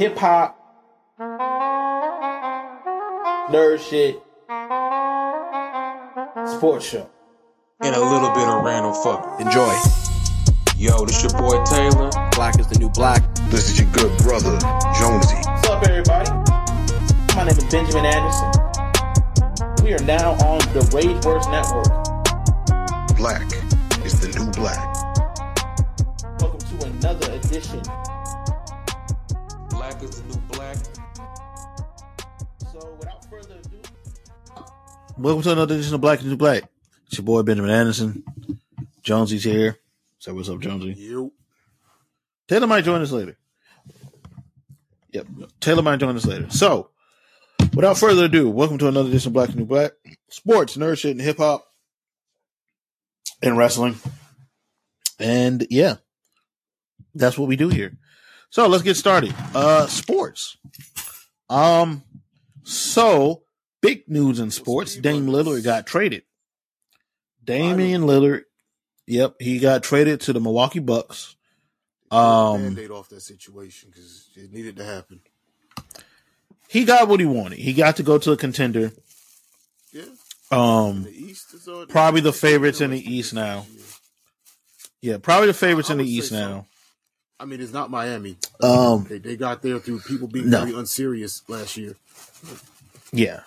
hip hop, nerd shit, sports show, and a little bit of random fuck. Enjoy. Yo, this your boy Taylor. Black is the new black. This is your good brother Jonesy. What's up, everybody? My name is Benjamin Anderson. We are now on the Rageverse Network. Black is the new black. Welcome to another edition. Black is the new black. So, without further ado, welcome to another edition of Black is the new black. It's your boy Benjamin Anderson. Jonesy's here. So, what's up, Jonesy? Yo. Taylor might join us later. Yep, Taylor might join us later. So, without further ado, welcome to another edition of Black and New Black. Sports, nerd shit, and hip-hop, and wrestling. And, yeah, that's what we do here. So, let's get started. Sports. So, big news in sports. Dame Lillard got traded. Damian Lillard. Yep, he got traded to the Milwaukee Bucks. Band-aid off that situation because it needed to happen. He got what he wanted. He got to go to a contender. Yeah. The East is probably the favorites in the East now. Yeah, probably the favorites in the East now. I mean, it's not Miami. They got there through people being very unserious last year. Yeah.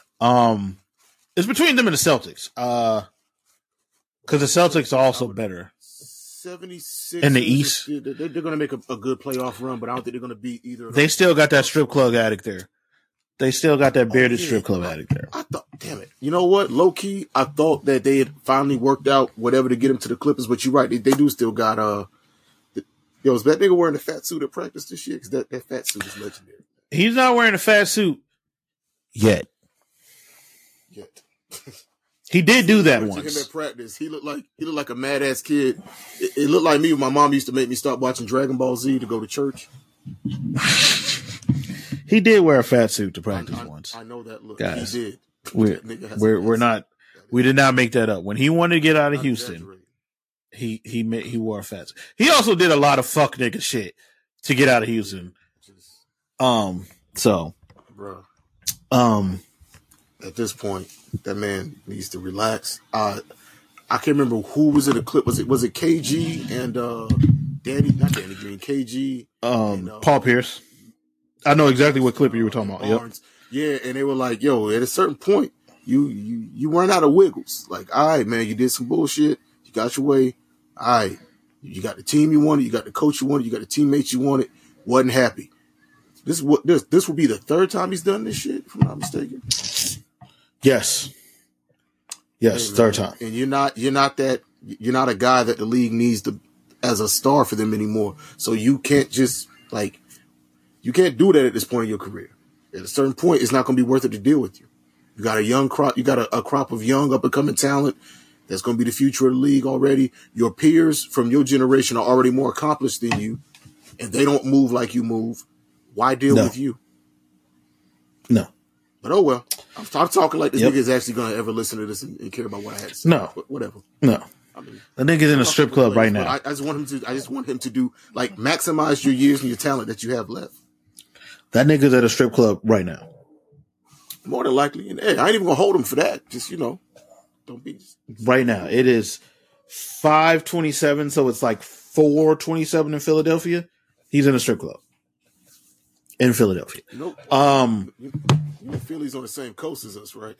It's between them and the Celtics. Because the Celtics are also better. 76 in the East. They're going to make a good playoff run, but I don't think they're going to beat either of them. They still got that strip club addict there. They still got that bearded strip club addict there. I thought, damn it. You know what? Low key, I thought that they had finally worked out whatever to get him to the Clippers, but you're right. They do still got, yo, is that nigga wearing a fat suit at practice this year? Because that fat suit is legendary. He's not wearing a fat suit yet. He did do that once. Him at practice, he looked like a mad ass kid. It looked like me when my mom used to make me stop watching Dragon Ball Z to go to church. He did wear a fat suit to practice once. I know that look. Guys, he did. We did not make that up. When he wanted to get out of Houston, he wore a fat suit. He also did a lot of fuck nigga shit to get out of Houston. So, bro. At this point, that man needs to relax. I can't remember who was in the clip. Was it KG and Danny Green? KG, and, Paul Pierce. I know exactly what clip you were talking about. Yep. Yeah, and they were like, "Yo, at a certain point, you run out of wiggles. Like, all right, man, you did some bullshit. You got your way. All right, you got the team you wanted. You got the coach you wanted. You got the teammates you wanted. Wasn't happy. This will be the third time he's done this shit, if I'm not mistaken." Yes, hey, third time. And you're not a guy that the league needs to as a star for them anymore. So you can't just you can't do that at this point in your career. At a certain point, it's not going to be worth it to deal with you. You got a young crop. You got a crop of young up and coming talent that's going to be the future of the league already. Your peers from your generation are already more accomplished than you, and they don't move like you move. Why deal with you? No. But oh well, I'm talking like this nigga is actually going to ever listen to this and care about what I had to say. No. Whatever. No. I mean, the nigga's in a strip club right now. I just want him to do, maximize your years and your talent that you have left. That nigga's at a strip club right now. More than likely. And hey, I ain't even going to hold him for that. Just, don't be. Right now, it is 5:27, so it's 4:27 in Philadelphia. He's in a strip club. In Philadelphia. Nope. Philly's on the same coast as us, right?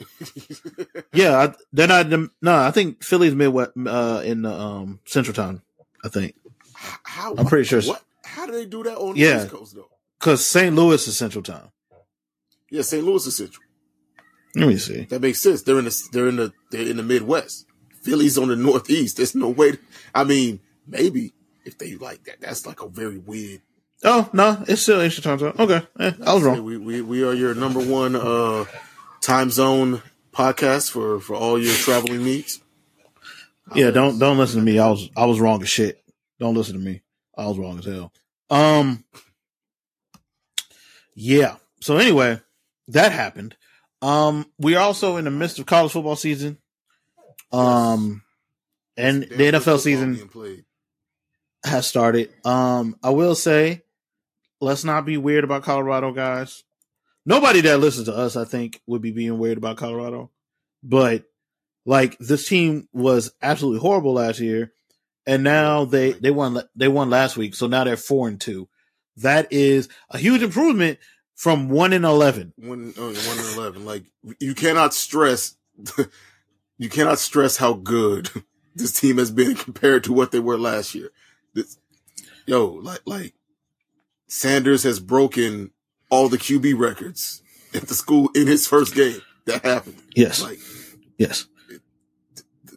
Yeah, they're not. No, I think Philly's Midwest in Central Time. I think. How? I'm pretty sure. What? How do they do that on the East Coast though? Because St. Louis is Central Time. Yeah, St. Louis is Central. Let me see. That makes sense. They're in the Midwest. Philly's on the Northeast. There's no way. I mean, maybe if they like that. That's a very weird. Oh, no, it's still Eastern Time Zone. Okay, I was wrong. We are your number one time zone podcast for all your traveling needs. Yeah, don't listen to me. I was wrong as shit. Don't listen to me. I was wrong as hell. Yeah. So anyway, that happened. We are also in the midst of college football season. And the NFL season has started. I will say. Let's not be weird about Colorado, guys. Nobody that listens to us, I think, would be being weird about Colorado. But, like, this team was absolutely horrible last year, and now they won last week, so now they're 4-2. That is a huge improvement from 1-11. 1-11. Like, you cannot stress how good this team has been compared to what they were last year. Sanders has broken all the QB records at the school in his first game. That happened. Yes. Yes.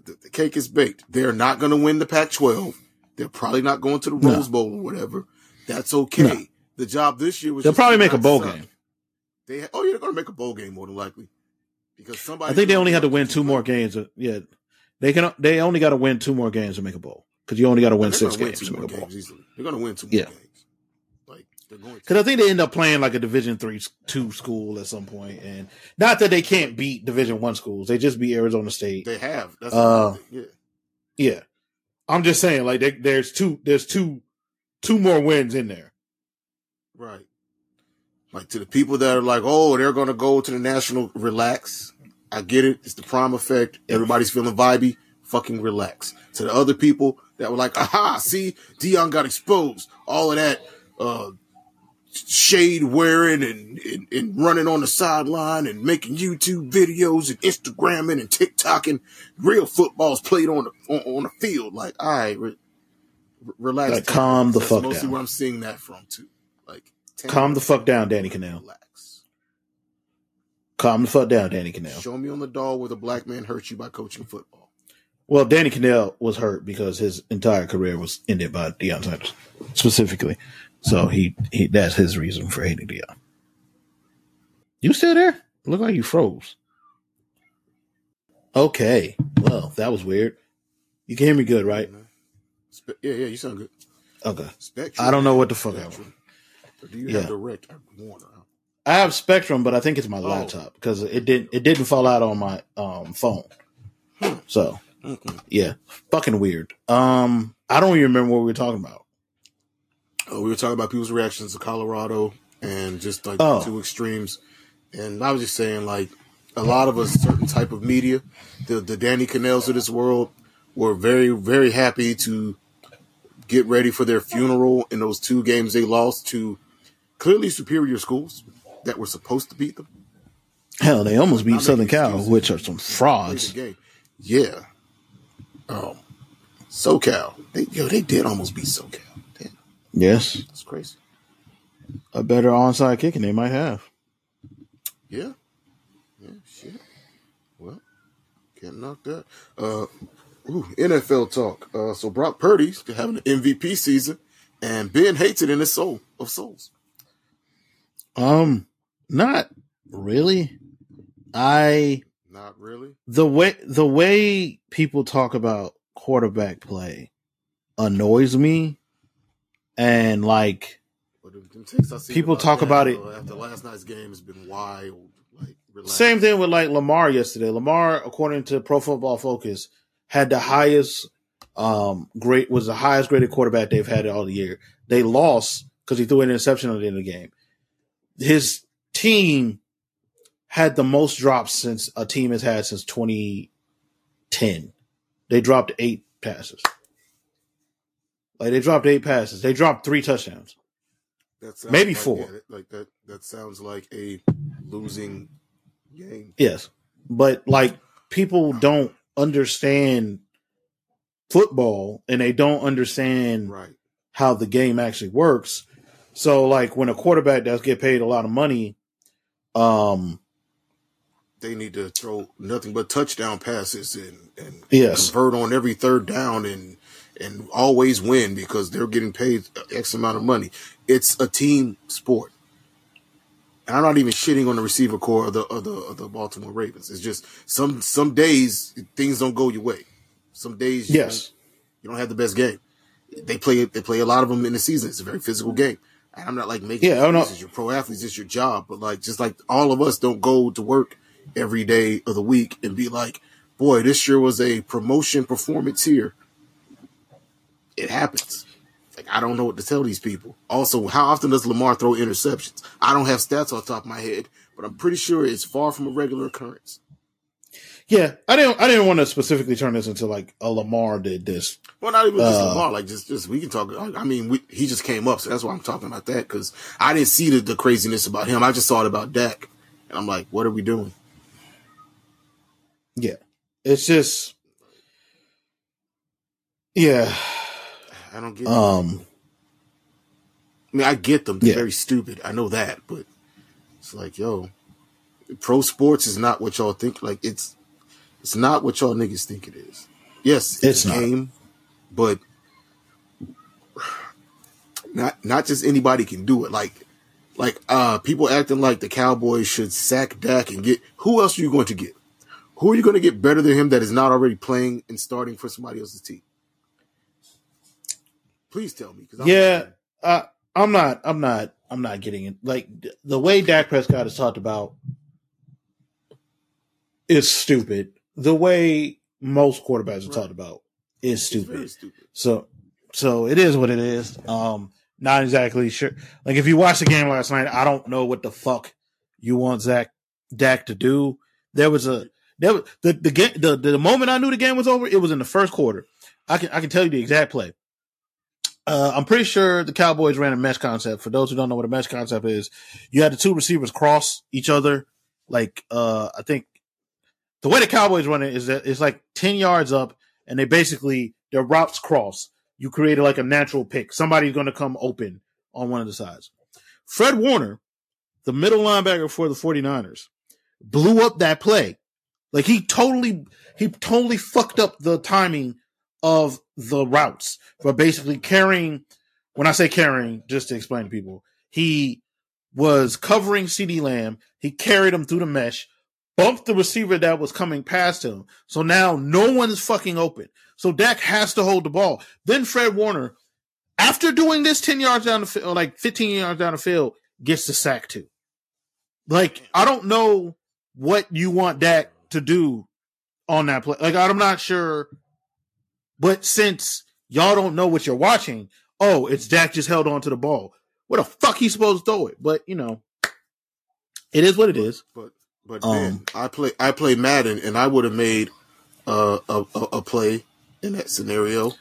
The cake is baked. They're not going to win the Pac-12. They're probably not going to the Rose Bowl or whatever. That's okay. No. The job this year was they'll probably make a bowl game. They're going to make a bowl game more than likely because somebody. I think they only have to win two more games. Yeah, they only got to win two more games to make a bowl because you only got to win six games to make a bowl. They're going to win two more games. Like they're going because I think they end up playing like a Division II school at some point, and not that they can't beat Division I schools. They just beat Arizona State. They have. That's yeah. I'm just saying, like there's two more wins in there. Right. Like, to the people that are like, oh, they're going to go to the national, relax. I get it. It's the prime effect. Everybody's feeling vibey. Fucking relax. To the other people that were like, aha, see, Dion got exposed. All of that shade wearing and running on the sideline and making YouTube videos and Instagramming and TikToking. Real football's played on the field. Like, all right, relax. Like, calm the fuck down. That's mostly where I'm seeing that from, too. Calm the fuck down, Danny Kanell. Relax. Calm the fuck down, Danny Kanell. Show me on the doll where the black man hurt you by coaching football. Well, Danny Kanell was hurt because his entire career was ended by Deion Sanders, specifically. So he that's his reason for hating Deion. You still there? Look like you froze. Okay. Well, that was weird. You can hear me good, right? Yeah, you sound good. Okay. Spectrum, I don't know what the fuck happened. Or do you have Direct or Warner? I have Spectrum, but I think it's my laptop because it didn't fall out on my phone. So yeah, fucking weird. I don't even remember what we were talking about. Oh, we were talking about people's reactions to Colorado and just like the two extremes. And I was just saying, like, a lot of a certain type of media, the Danny Kanells of this world, were very, very happy to get ready for their funeral in those two games they lost to clearly superior schools that were supposed to beat them. Hell, they almost beat Southern Cal, which are some frauds. Yeah. SoCal. They did almost beat SoCal. Damn. Yes. That's crazy. A better onside kicking they might have. Yeah. Yeah, shit. Well, can't knock that. NFL talk. So Brock Purdy's having an MVP season, and Ben hates it in his soul of souls. Not really. Not really. The way people talk about quarterback play annoys me, and like people talk about it after last night's game has been wild. Like, relax. Same thing with like Lamar yesterday. Lamar, according to Pro Football Focus, had the highest was the highest graded quarterback they've had all the year. They lost because he threw an interception at the end of the game. His team had the most drops since a team has had since 2010. They dropped 8 passes. Like, they dropped 8 passes. They dropped 3 touchdowns. Maybe 4. Yeah, like that sounds like a losing game. Yes. But like, people don't understand football and they don't understand how the game actually works. So like, when a quarterback does get paid a lot of money, they need to throw nothing but touchdown passes and convert on every third down and always win because they're getting paid X amount of money. It's a team sport. I'm not even shitting on the receiver core of the Baltimore Ravens. It's just some days things don't go your way. Some days you don't have the best game. They play a lot of them in the season. It's a very physical game. And I'm not like making excuses. You're pro athletes. It's your job. But like, just like all of us don't go to work every day of the week and be like, boy, this sure was a promotion performance here. It happens. Like, Like, I don't know what to tell these people. Also, how often does Lamar throw interceptions? I don't have stats off the top of my head, but I'm pretty sure it's far from a regular occurrence. Yeah, I didn't want to specifically turn this into like a Lamar did this. Well, not even just Lamar. Like, just we can talk. I mean, he just came up, so that's why I'm talking about that, because I didn't see the craziness about him. I just saw it about Dak, and I'm like, what are we doing? Yeah, it's just, yeah, I don't get. I mean, I get them. They're very stupid. I know that, but it's like, yo, pro sports is not what y'all think. Like, it's not what y'all niggas think it is. Yes, it's a game, but not just anybody can do it. Like people acting like the Cowboys should sack Dak and get who else are you going to get? Who are you going to get better than him that is not already playing and starting for somebody else's team? Please tell me. I'm not getting it. Like, the way Dak Prescott is talked about is stupid. The way most quarterbacks are talked about is stupid. So it is what it is. Not exactly sure. Like, if you watched the game last night, I don't know what the fuck you want Dak to do. The moment I knew the game was over, it was in the first quarter. I can tell you the exact play. I'm pretty sure the Cowboys ran a mesh concept. For those who don't know what a mesh concept is, you had the two receivers cross each other. Like, I think the way the Cowboys run it is that it's like 10 yards up, and they basically, their routes cross. You created like a natural pick. Somebody's going to come open on one of the sides. Fred Warner, the middle linebacker for the 49ers, blew up that play. Like, he totally fucked up the timing of the routes, but basically carrying, when I say carrying, just to explain to people, he was covering CeeDee Lamb. He carried him through the mesh, bumped the receiver that was coming past him. So now no one is fucking open. So Dak has to hold the ball. Then Fred Warner, after doing this 10 yards down the field, or like 15 yards down the field, gets the sack too. Like, I don't know what you want Dak to do on that play. Like, I'm not sure. But since y'all don't know what you're watching, oh, it's Dak just held on to the ball. Where the fuck he's supposed to throw it? But, you know, it is what it is. But man, I play Madden, and I would have made a play in that scenario.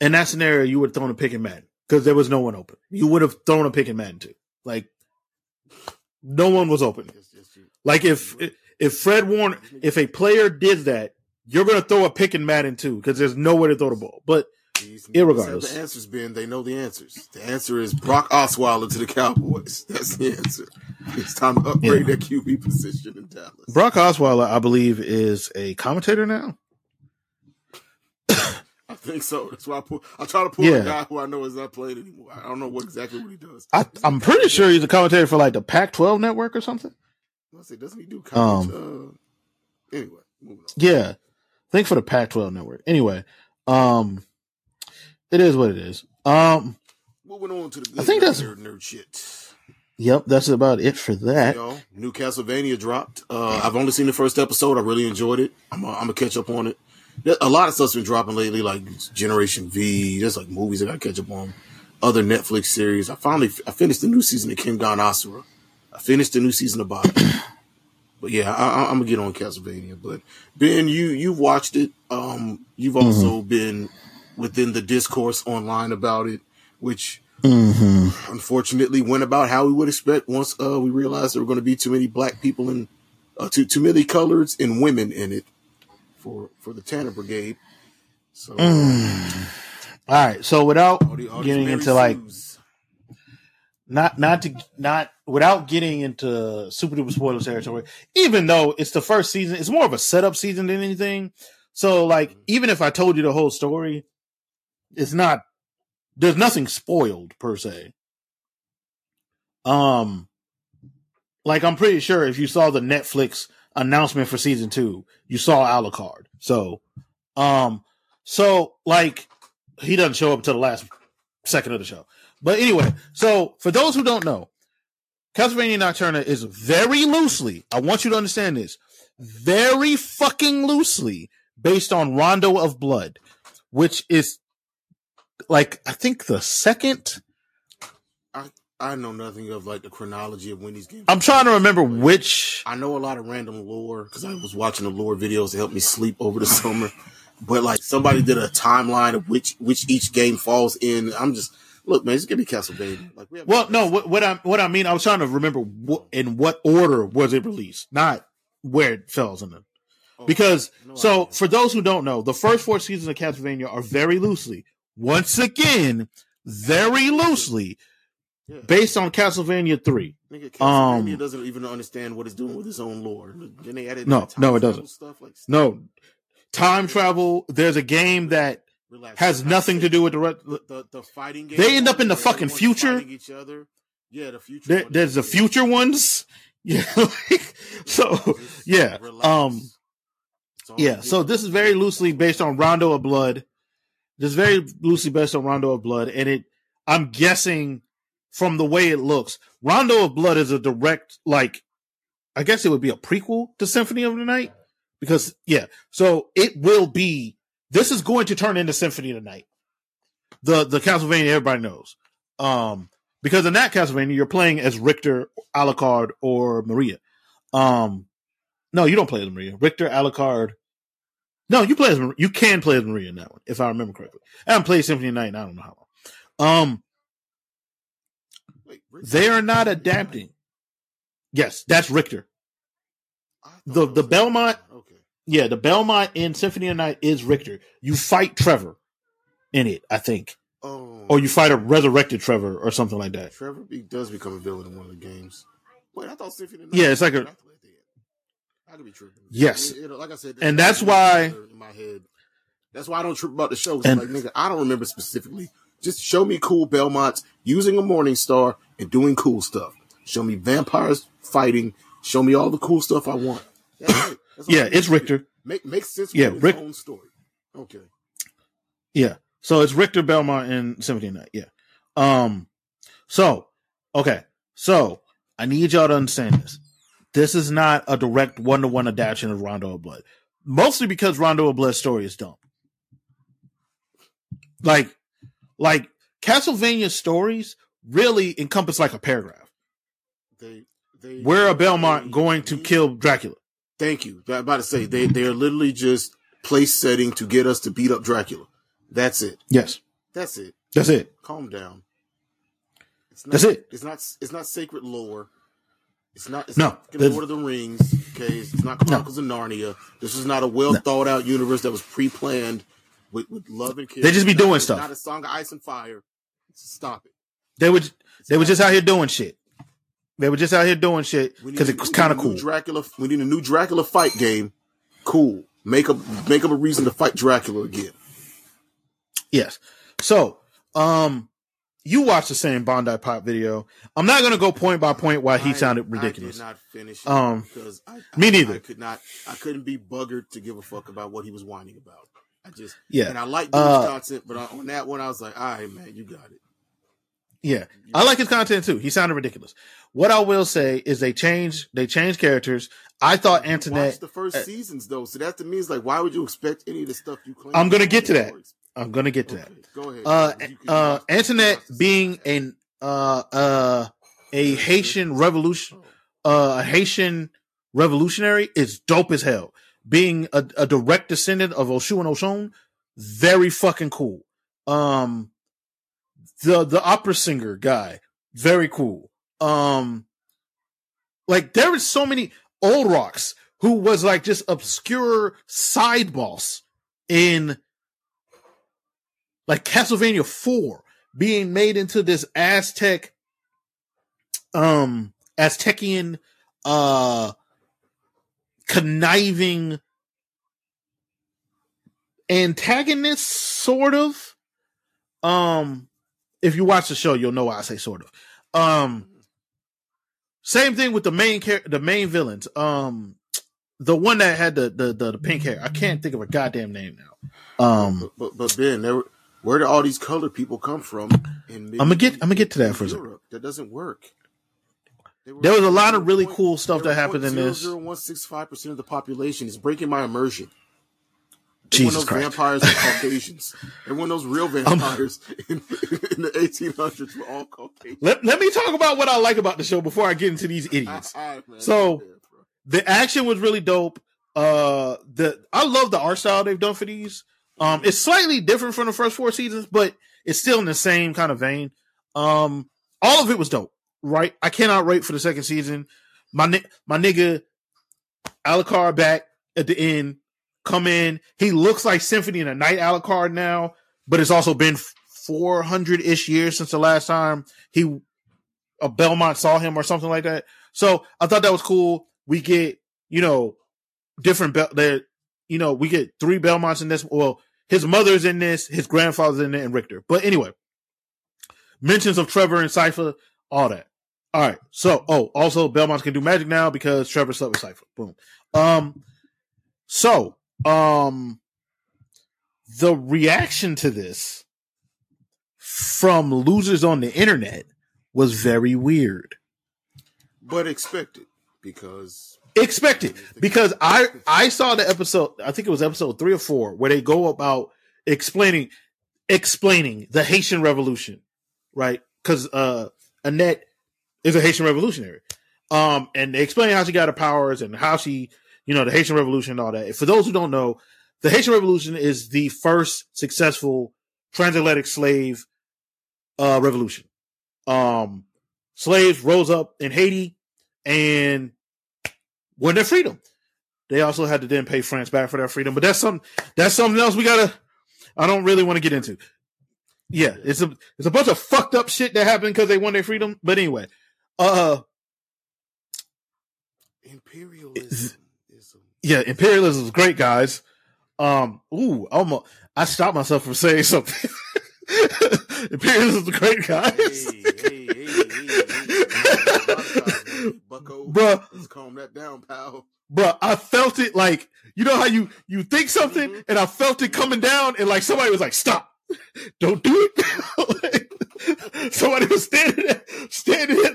In that scenario, you would have thrown a pick in Madden because there was no one open. You would have thrown a pick in Madden too. Like, no one was open. Like, if Fred Warner, if a player did that, you're going to throw a pick in Madden too, because there's nowhere to throw the ball. But irregardless, the answers, Ben, they know the answers. The answer is Brock Osweiler to the Cowboys. That's the answer. It's time to upgrade their QB position in Dallas. Brock Osweiler, I believe, is a commentator now. I think so. That's why I try to pull a guy who I know is not playing anymore. I don't know what he does. I'm pretty sure he's a commentator for like the Pac-12 network or something. I say, doesn't he do college? Anyway, moving on. Yeah. I think for the Pac-12 network. Anyway, it is what it is. Moving on to the good, I think that's nerd shit. Yep, that's about it for that. Y'all, new Castlevania dropped. I've only seen the first episode. I really enjoyed it. I'm gonna catch up on it. A lot of stuff's been dropping lately, like Generation V. There's like movies that I catch up on. Other Netflix series. I finished the new season of Kim Don Asura. I finished the new season of Bob. But yeah, I'm gonna get on Castlevania. But Ben, you've watched it. You've also been within the discourse online about it, which unfortunately went about how we would expect once we realized there were going to be too many black people and too many coloreds and women in it for the Tanner Brigade. So, all right. So without all getting into like without getting into super duper spoiler territory, even though it's the first season, it's more of a setup season than anything. So like, even if I told you the whole story, there's nothing spoiled per se. Like, I'm pretty sure if you saw the Netflix announcement for season 2, you saw Alucard. So like, he doesn't show up until the last second of the show. But anyway, so for those who don't know, Castlevania Nocturna is very loosely, I want you to understand this, very fucking loosely based on Rondo of Blood, which is like, I think the second. I know nothing of like the chronology of when these games. I'm trying to remember which. I know a lot of random lore because I was watching the lore videos to help me sleep over the summer. But like somebody did a timeline of which each game falls in. I'm just look, man, just give me Castlevania. Like, we have what I mean, I was trying to remember in what order was it released, not where it falls in them. Because for those who don't know, the first four seasons of Castlevania are very loosely, once again, very loosely. Yeah. Based on Castlevania 3. Nigga, Castlevania doesn't even understand what it's doing with its own lore. Then they added time travel. It doesn't. Time travel. There's a game that has nothing to do with the fighting game. They end up in the fucking future. Each other. Yeah, the future. There's the future ones. Yeah. So this is very loosely based on Rondo of Blood. And I'm guessing from the way it looks, Rondo of Blood is a direct, like, I guess it would be a prequel to Symphony of the Night. Because, so it will be, this is going to turn into Symphony of the Night. The Castlevania everybody knows. Because in that Castlevania, you're playing as Richter, Alucard, or Maria. No, you don't play as Maria. Richter, Alucard. No, you play as Maria. You can play as Maria in that one, if I remember correctly. I haven't played Symphony of the Night, and I don't know how long. They are not adapting. Yes, that's Richter. The Belmont. Okay. Yeah, the Belmont in Symphony of the Night is Richter. You fight Trevor in it, I think. Oh. Or you fight a resurrected Trevor or something like that. Trevor does become a villain in one of the games. Wait, I thought Symphony of the Night. Yeah, it's like a. I could be tripping. Yes. Like I said, and that's why. In my head. That's why I don't trip about the show. And, like, nigga, I don't remember specifically. Just show me cool Belmonts using a Morning Star and doing cool stuff. Show me vampires fighting. Show me all the cool stuff I want. Right. Yeah, it's Richter. Makes sense with his own story. Okay. Yeah, so it's Richter, Belmont, and Symphony of the Night. Yeah. So I need y'all to understand this. This is not a direct one-to-one adaptation of Rondo of Blood, mostly because Rondo of Blood's story is dumb. Like Castlevania stories really encompass like a paragraph. Where are Belmont going to kill Dracula? Thank you. I'm about to say they are literally just place setting to get us to beat up Dracula. That's it. Yes. That's it. Calm down. It's not sacred lore. It's not Lord of the Rings. Okay. It's not Chronicles of Narnia. This is not a well thought out universe that was pre-planned. With love and care. They just be doing stuff. Not a song of ice and fire. Stop it. They were just out here doing shit. Because it was kind of cool. We need a new Dracula fight game. Cool. Make up a reason to fight Dracula again. Yes. So, you watched the same Bondi Pop video. I'm not going to go point by point why he sounded ridiculous. I did not finish it because me neither. I couldn't be buggered to give a fuck about what he was whining about. And I like doing his content, but on that one, I was like, all right, man, you got it. Yeah. I like his content too. He sounded ridiculous. What I will say is they changed characters. I thought Antoinette. Watched the first seasons though. So that to me is like, why would you expect any of the stuff you claim? I'm going to get to that. Go ahead. Antoinette being a Haitian revolutionary is dope as hell. Being a direct descendant of Oshun and Oshun, very fucking cool. The opera singer guy, very cool. Like there is so many old rocks who was like just obscure side boss in like Castlevania 4 being made into this Aztecian, conniving antagonist, sort of. If you watch the show, you'll know why I say sort of. Same thing with the main villains. The one that had the pink hair. I can't think of a goddamn name now. But Ben, where do all these colored people come from? I'm gonna get to that for a second. That doesn't work. There was a lot of really cool stuff that happened in this. 0.065% of the population is breaking my immersion. Jesus Christ. Vampires are Caucasians. And one of those real vampires in the 1800s were all Caucasians. Let me talk about what I like about the show before I get into these idiots. The action was really dope. I love the art style they've done for these. It's slightly different from the first four seasons, but it's still in the same kind of vein. All of it was dope, right? I cannot wait for the second season. My nigga Alucard back at the end, come in. He looks like Symphony of the Night Alucard now, but it's also been 400-ish years since the last time Belmont saw him or something like that. So I thought that was cool. We get, we get three Belmonts in this. Well, his mother's in this, his grandfather's in there, and Richter. But anyway, mentions of Trevor and Cypher, all that. All right. So, also Belmonts can do magic now because Trevor slept with Cypher. Boom. The reaction to this from losers on the internet was very weird, but expected because I saw the episode. I think it was episode 3 or 4 where they go about explaining the Haitian Revolution, right? Because Annette is a Haitian revolutionary, and they explain how she got her powers and how she. The Haitian Revolution and all that. For those who don't know, the Haitian Revolution is the first successful transatlantic slave revolution. Slaves rose up in Haiti and won their freedom. They also had to then pay France back for their freedom, but that's something else I don't really want to get into. Yeah, it's a bunch of fucked up shit that happened because they won their freedom. But anyway, imperialism. Yeah, imperialism is great, guys. I stopped myself from saying something. Imperialism is great, guys. Hey, bucko. Bruh, let's calm that down, pal. Bruh, I felt it like, how you think something, mm-hmm. and I felt it coming down, and like somebody was like, stop. Don't do it. Like, somebody was standing at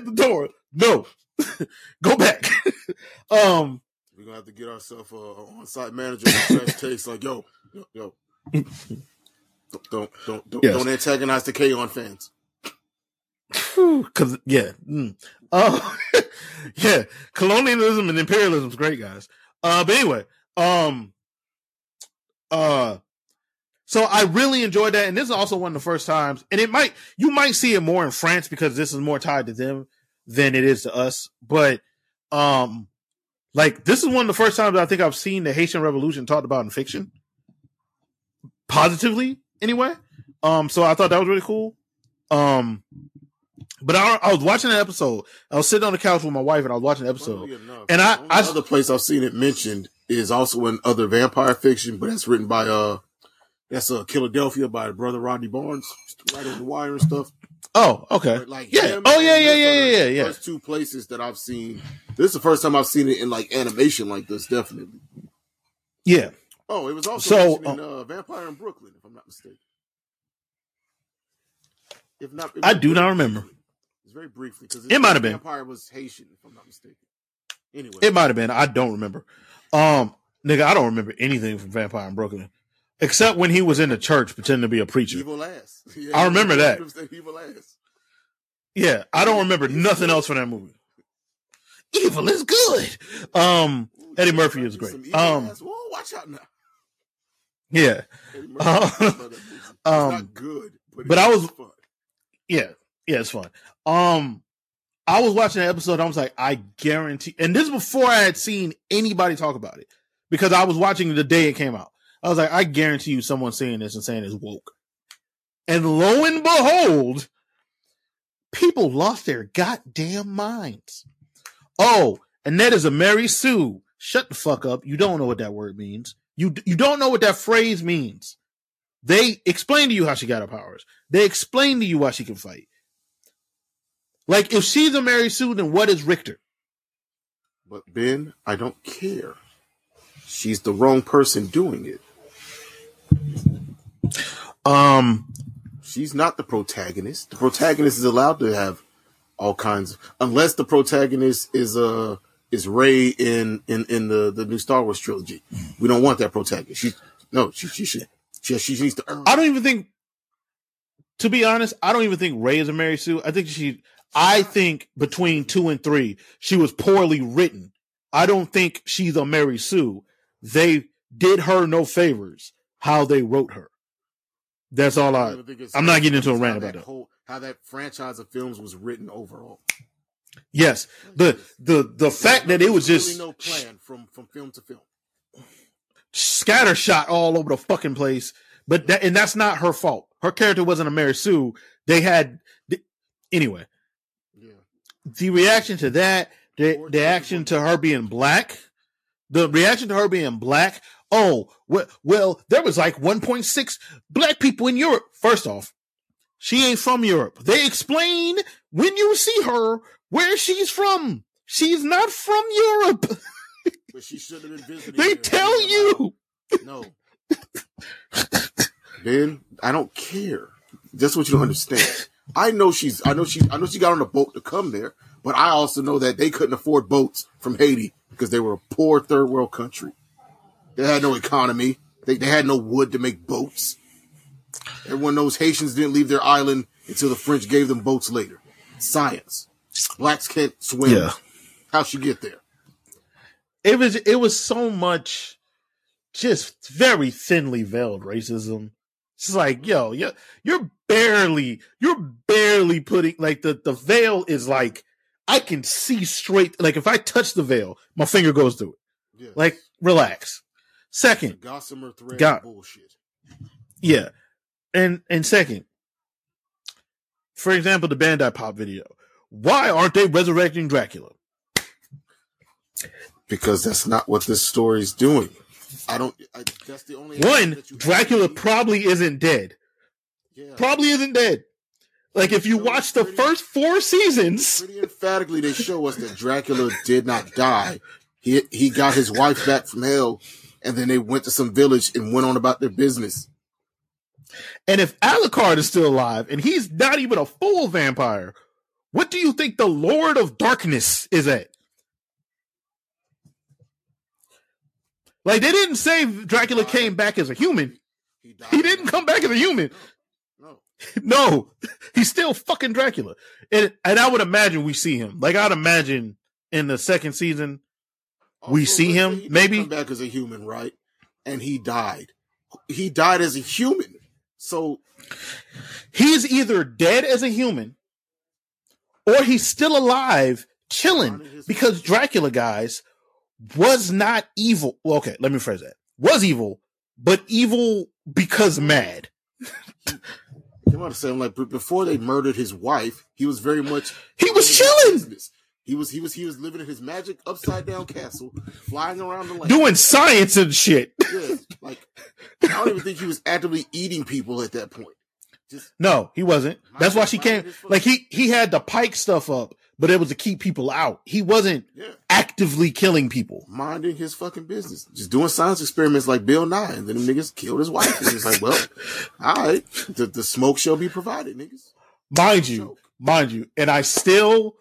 the door. No. Go back. We're gonna have to get ourselves an on-site manager with fresh taste. Like, yo, don't antagonize the K-On! Fans. Colonialism and imperialism is great, guys. But anyway, so I really enjoyed that, and this is also one of the first times, and you might see it more in France because this is more tied to them than it is to us, but this is one of the first times I think I've seen the Haitian Revolution talked about in fiction. Positively, anyway. So I thought that was really cool. But I was watching an episode. I was sitting on the couch with my wife and I was watching an episode. Another place I've seen it mentioned is also in other vampire fiction, but that's written by Philadelphia by brother Rodney Barnes, right on The Wire and stuff. Oh, okay. Yeah. There's 2 places that I've seen. This is the first time I've seen it in animation like this, definitely. Yeah. Oh, it was also in Vampire in Brooklyn, if I'm not mistaken. I do not remember. It's very briefly because it might have been. Vampire was Haitian, if I'm not mistaken. Anyway, it might have been. I don't remember. Nigga, I don't remember anything from Vampire in Brooklyn. Except when he was in the church pretending to be a preacher. Evil ass. Yeah, I remember that. Evil ass. Yeah, I don't remember nothing else from that movie. Evil is good. Eddie Murphy is great. Whoa, watch out now. Yeah. Eddie Murphy it's not good, but I was fun. Yeah, it's fun. I was watching that episode. I was like, I guarantee. And this is before I had seen anybody talk about it because I was watching the day it came out. I was like, I guarantee you someone seeing this and saying it's woke. And lo and behold, people lost their goddamn minds. Oh, and that is a Mary Sue. Shut the fuck up. You don't know what that word means. You don't know what that phrase means. They explain to you how she got her powers. They explain to you why she can fight. Like, if she's a Mary Sue, then what is Richter? But Ben, I don't care. She's the wrong person doing it. She's not the protagonist. The protagonist is allowed to have all kinds of, unless the protagonist is Rey in the new Star Wars trilogy. We don't want that protagonist. She, No, she needs to earn it. I don't even think, to be honest, I don't even think Ray is a Mary Sue. I think between 2 and 3, she was poorly written. I don't think she's a Mary Sue. They did her no favors how they wrote her. That's all I'm not getting into a rant about that. How that franchise of films was written overall. Yes. The fact that it was just really no plan from film to film. Scattershot all over the fucking place. But that's not her fault. Her character wasn't a Mary Sue. They had anyway. Yeah. The reaction to that, the action to her being black, oh, well, there was like 1.6 black people in Europe. First off, she ain't from Europe. They explain when you see her where she's from. She's not from Europe. But she should have been visiting. They tell you. No. Ben, I don't care. That's what you don't understand. I know she got on a boat to come there, but I also know that they couldn't afford boats from Haiti because they were a poor third world country. They had no economy. They had no wood to make boats. Everyone knows Haitians didn't leave their island until the French gave them boats later. Science. Blacks can't swim. Yeah. How'd she get there? It was so much just very thinly veiled racism. It's like, yo, you're barely putting, like, the veil is like, I can see straight. Like, if I touch the veil, my finger goes through it. Yes. Like, relax. Second. The gossamer thread bullshit. Yeah. And second, for example, the Bandai Pop video. Why aren't they resurrecting Dracula? Because that's not what this story's doing. That's the only one. Dracula probably isn't dead. Yeah. Probably isn't dead. Like, if you watch the first 4 seasons, pretty emphatically they show us that Dracula did not die. He got his wife back from hell, and then they went to some village and went on about their business. And if Alucard is still alive, and he's not even a full vampire, what do you think the Lord of Darkness is at? Like, they didn't say Dracula came back as a human. He didn't come back as a human. No. He's still fucking Dracula. And I would imagine we see him. Like, I'd imagine in the second season, we see him, maybe. He came back as a human, right? And he died. He died as a human. So he's either dead as a human or he's still alive, chilling, because Dracula, guys, was not evil. Well, okay, let me phrase that. Was evil, but evil because mad. You want to say, like, before they murdered his wife, he was very much. He was chilling. He was living in his magic upside down castle, flying around the land, doing science and shit. Yeah, like, I don't even think he was actively eating people at that point. No, he wasn't. That's why she came. Like, he had the pike stuff up, but it was to keep people out. He wasn't actively killing people. Minding his fucking business, just doing science experiments like Bill Nye, and then the niggas killed his wife. And he's like, well, all right, the smoke shall be provided, niggas. Mind you, and I still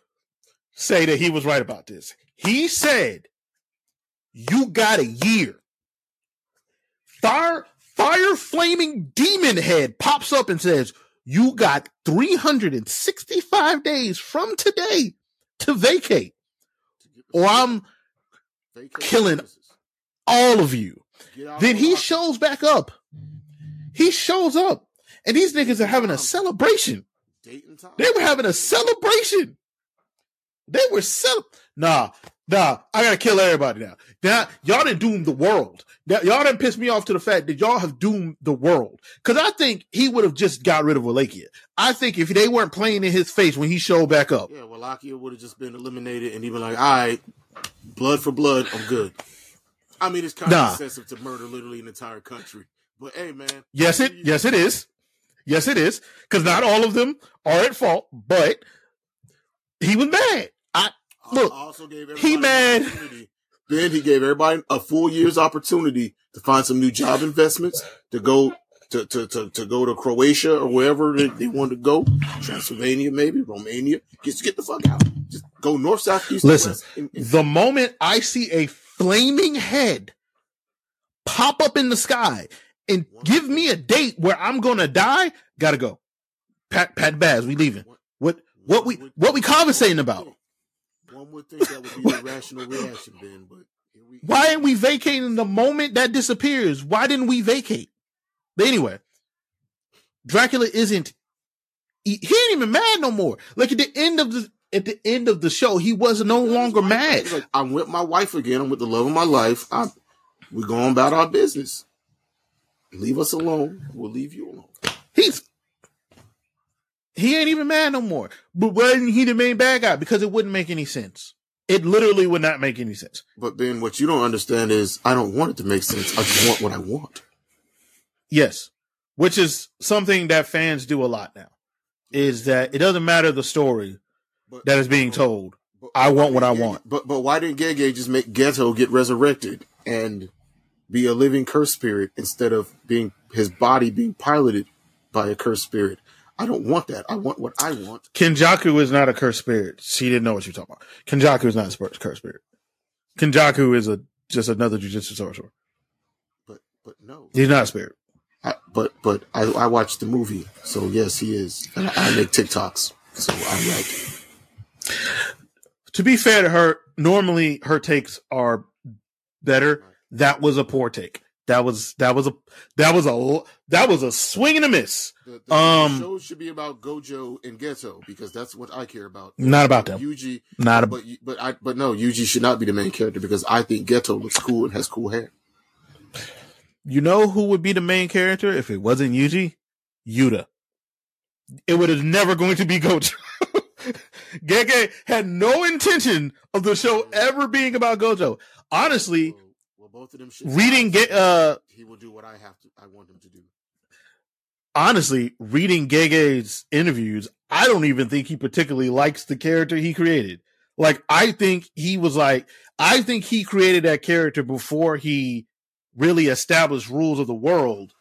say that he was right about this. He said, you got a year. Fire flaming demon head pops up and says, you got 365 days from today to vacate, or I'm killing all of you. Then he shows back up. He shows up, and these niggas are having a celebration. They were having a celebration. They were nah, I gotta kill everybody now. Y'all done doomed the world. Y'all done pissed me off to the fact that y'all have doomed the world. Cause I think he would have just got rid of Wallachia. I think if they weren't playing in his face when he showed back up. Yeah, Wallachia would have just been eliminated and he'd been like, all right, blood for blood, I'm good. I mean, it's kind of excessive to murder literally an entire country. But hey, man. Yes, it is. Cause not all of them are at fault, but he was mad. Look, also gave everybody he mad. Then he gave everybody a full year's opportunity to find some new job investments, to go to go to Croatia or wherever they wanted to go, Transylvania maybe, Romania. Just get the fuck out. Just go north, south, east, west. The moment I see a flaming head pop up in the sky and give me a date where I'm gonna die, gotta go. Pat Baz, we leaving. What we conversating about? One would think that would be the rational reaction, Ben, but here we go. Why ain't we vacating the moment that disappears? Why didn't we vacate? But anyway, Dracula isn't. He ain't even mad no more. Like at the end of the show, he was no longer mad. Like, I'm with my wife again. I'm with the love of my life. We're going about our business. Leave us alone. We'll leave you alone. He ain't even mad no more. But wasn't he the main bad guy? Because it wouldn't make any sense. It literally would not make any sense. But Ben, what you don't understand is I don't want it to make sense. I just want what I want. Yes. Which is something that fans do a lot now. Is that it doesn't matter the story that is being told. I want what I want. But why didn't Gege just make Ghetto get resurrected and be a living cursed spirit instead of being his body being piloted by a cursed spirit? I don't want that. I want what I want. Kenjaku is not a cursed spirit. She didn't know what you're talking about. Kenjaku is not a cursed spirit. Kenjaku is just another jujitsu sorcerer. But no, he's not a spirit. I watched the movie, so yes, he is. And I make TikToks, so I'm like. To be fair to her, normally her takes are better. That was a poor take. That was a swing and a miss. The show should be about Gojo and Ghetto because that's what I care about. Not about them. Yuji, but no, Yuji should not be the main character because I think Ghetto looks cool and has cool hair. You know who would be the main character if it wasn't Yuji? Yuta. It would have never going to be Gojo. Gege had no intention of the show ever being about Gojo. Honestly, both of them reading he will do what I want him to do. Honestly, reading Gege's interviews, I don't even think he particularly likes the character he created. Like, I think he created that character before he really established rules of the world,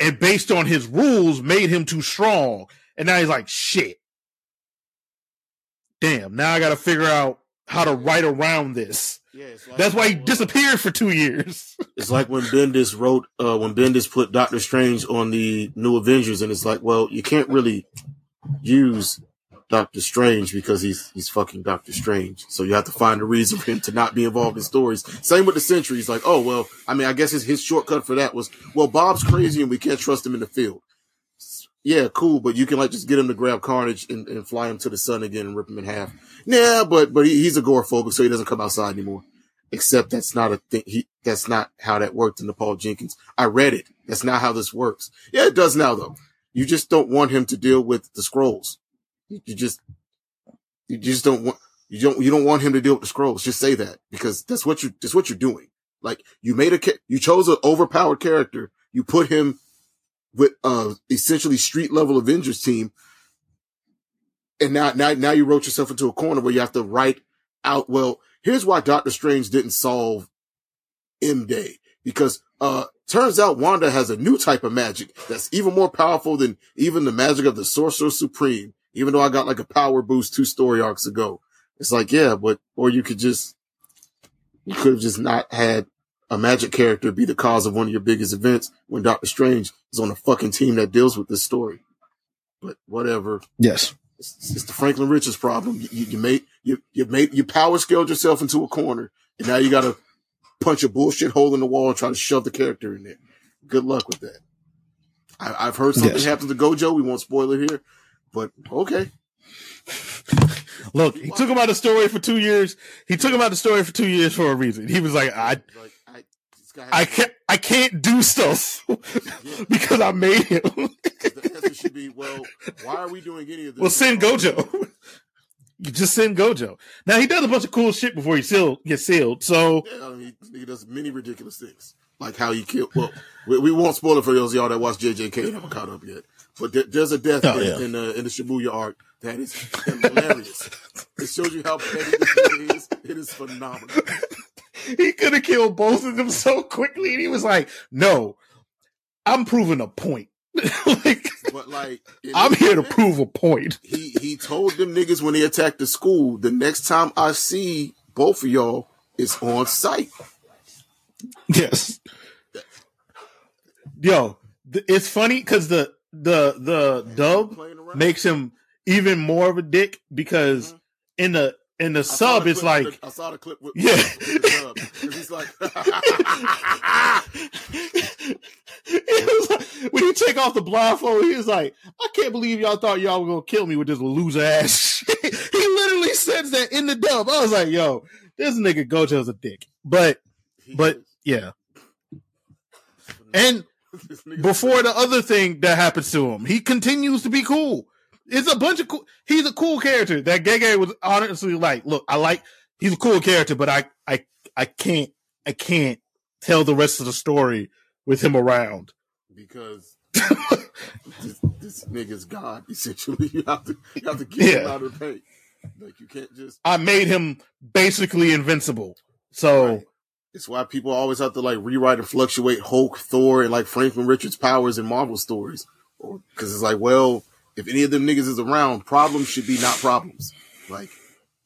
and based on his rules made him too strong. And now he's like, shit. Damn, now I got to figure out how to write around this. Yeah, like that's why he disappeared for 2 years. It's like when Bendis wrote, when Bendis put Doctor Strange on the New Avengers, and it's like, well, you can't really use Doctor Strange because he's fucking Doctor Strange. So you have to find a reason for him to not be involved in stories. Same with the Sentry. He's like, oh, well, I mean, I guess his shortcut for that was, well, Bob's crazy and we can't trust him in the field. Yeah, cool, but you can like just get him to grab Carnage and fly him to the sun again and rip him in half. Nah, but he's agoraphobic, so he doesn't come outside anymore. Except that's not a thing. That's not how that worked in the Paul Jenkins. I read it. That's not how this works. Yeah, it does now though. You just don't want him to deal with the Skrulls. You don't want him to deal with the Skrulls. Just say that because that's what you're doing. Like you made you chose an overpowered character. You put him with essentially street level Avengers team, and now you wrote yourself into a corner where you have to write out. Well, here's why Doctor Strange didn't solve M-Day because turns out Wanda has a new type of magic that's even more powerful than even the magic of the Sorcerer Supreme. Even though I got like a power boost 2 story arcs ago, it's like yeah, but or you could have just not had a magic character be the cause of one of your biggest events when Doctor Strange is on a fucking team that deals with this story. But whatever. Yes. It's the Franklin Richards problem. You power scaled yourself into a corner and now you got to punch a bullshit hole in the wall and try to shove the character in there. Good luck with that. I've heard something happened to Gojo. We won't spoil it here, but okay. Look, he took him out of the story for 2 years. He took him out of the story for 2 years for a reason. He was like, I can't do stuff because I made him. The answer should be, well, why are we doing any of this? Well, send Gojo. You just send Gojo. Now, he does a bunch of cool shit before he gets sealed. So yeah, I mean, he does many ridiculous things, like how he killed. Well, we won't spoil it for those of y'all that watch JJK and haven't caught up yet. But there's a death in the Shibuya arc that is hilarious. It shows you how petty this thing is. It is phenomenal. He could have killed both of them so quickly, and he was like, "No, I'm proving a point." I'm here to prove a point. He told them niggas when they attacked the school, the next time I see both of y'all is on site. Yes, yo, it's funny because the dub makes him even more of a dick because in the sub it's like I saw the clip with the sub and he's like, it was like when you take off the blindfold, he was like, I can't believe y'all thought y'all were gonna kill me with this loser ass shit. He literally says that in the dub. I was like, yo, this nigga Gojo's a dick. But yeah. And before the other thing that happens to him, he continues to be cool. It's a bunch of cool. He's a cool character that Gege was honestly like, look, he's a cool character, but I can't tell the rest of the story with him around because this nigga's God. Essentially, you have to get him out of the paint. Like you can't just. I made him basically invincible, so. Right. It's why people always have to like rewrite and fluctuate Hulk, Thor, and like Franklin Richards' powers in Marvel stories. Because it's like, well, if any of them niggas is around, problems should be not problems. Like,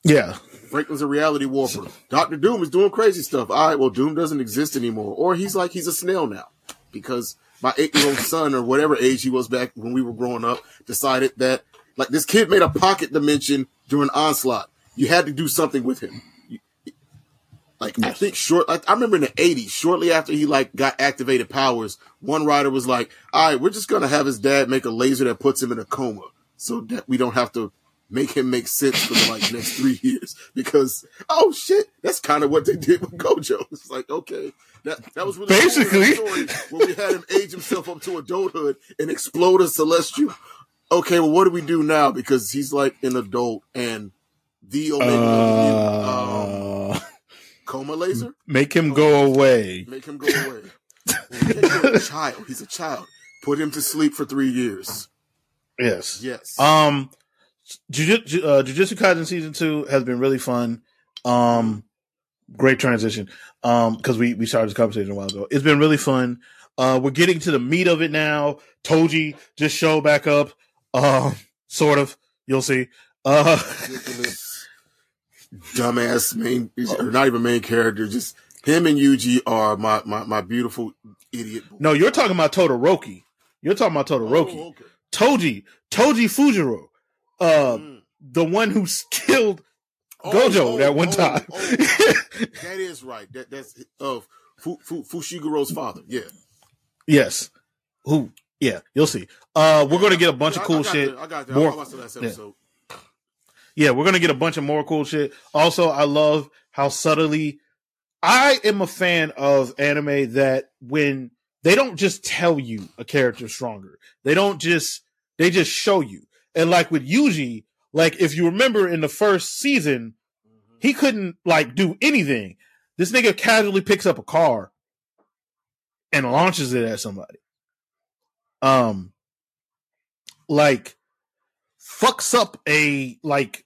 yeah, Franklin's a reality warper. Dr. Doom is doing crazy stuff. All right, well, Doom doesn't exist anymore. Or he's a snail now. Because my 8-year-old son, or whatever age he was back when we were growing up, decided that, like, this kid made a pocket dimension during Onslaught. You had to do something with him. Like, I think I remember in the 80s, shortly after he like got activated powers, one writer was like, all right, we're just going to have his dad make a laser that puts him in a coma so that we don't have to make him make sense for the like next 3 years because, oh shit, that's kind of what they did with Gojo. It's like, okay, that was really basically story where we had him age himself up to adulthood and explode a celestial. Okay, well, what do we do now? Because he's like an adult and the Omega coma laser? Make him go away. Make him go away. He's a child. Put him to sleep for 3 years. Yes. Jujutsu Kaisen Season 2 has been really fun. Great transition. Because we started this conversation a while ago. It's been really fun. We're getting to the meat of it now. Toji just showed back up. Sort of. You'll see. Dumbass main, or not even main character, just him and Yuji are my beautiful idiot. No, you're talking about Todoroki. Oh, okay. Toji Fujiro, the one who killed Gojo that one time. That is right. That's of Fushiguro's father. Yeah. Yes. Who? Yeah. You'll see. We're gonna get a bunch of cool shit. I got that. I watched the last episode. Yeah. Yeah, we're going to get a bunch of more cool shit. Also, I love how subtly I am a fan of anime that when they don't just tell you a character's stronger. They just show you. And like with Yuji, like if you remember in the first season, he couldn't like do anything. This nigga casually picks up a car and launches it at somebody. Like fucks up a like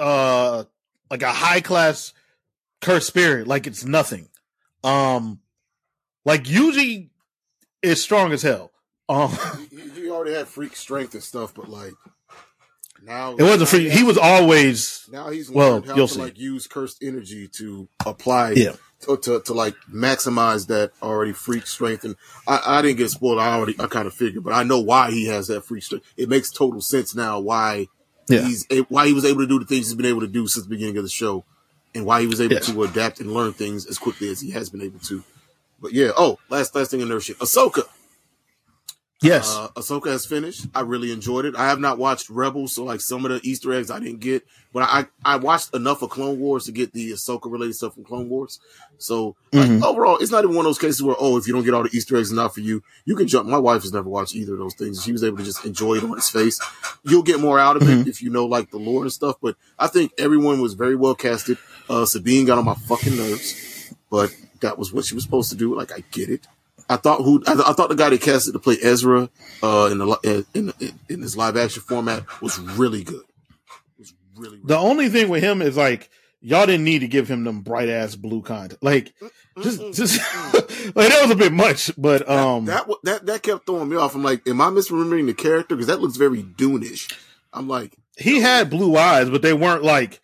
a high class cursed spirit like it's nothing. Like Yuji is strong as hell. He already had freak strength and stuff, but like now it wasn't freak. He was always now he's learned how to like use cursed energy to apply to like maximize that already freak strength. And I didn't get spoiled. I kind of figured, but I know why he has that freak strength. It makes total sense now why. Yeah. Why he was able to do the things he's been able to do since the beginning of the show, and why he was able to adapt and learn things as quickly as he has been able to. But yeah, last thing in their shit, Ahsoka. Yes, Ahsoka has finished. I really enjoyed it. I have not watched Rebels, so like some of the Easter eggs I didn't get, but I watched enough of Clone Wars to get the Ahsoka related stuff from Clone Wars. So like, overall, it's not even one of those cases where if you don't get all the Easter eggs, it's not for you. You can jump. My wife has never watched either of those things. She was able to just enjoy it on its face. You'll get more out of it if you know like the lore and stuff. But I think everyone was very well casted. Sabine got on my fucking nerves, but that was what she was supposed to do. Like I get it. I thought the guy they casted to play Ezra in his live action format was really good. It was really good. The only thing with him is like y'all didn't need to give him them bright ass blue content. Like just like that was a bit much. But that kept throwing me off. I'm like, am I misremembering the character? Because that looks very Dune-ish. I'm like, he had blue eyes, but they weren't like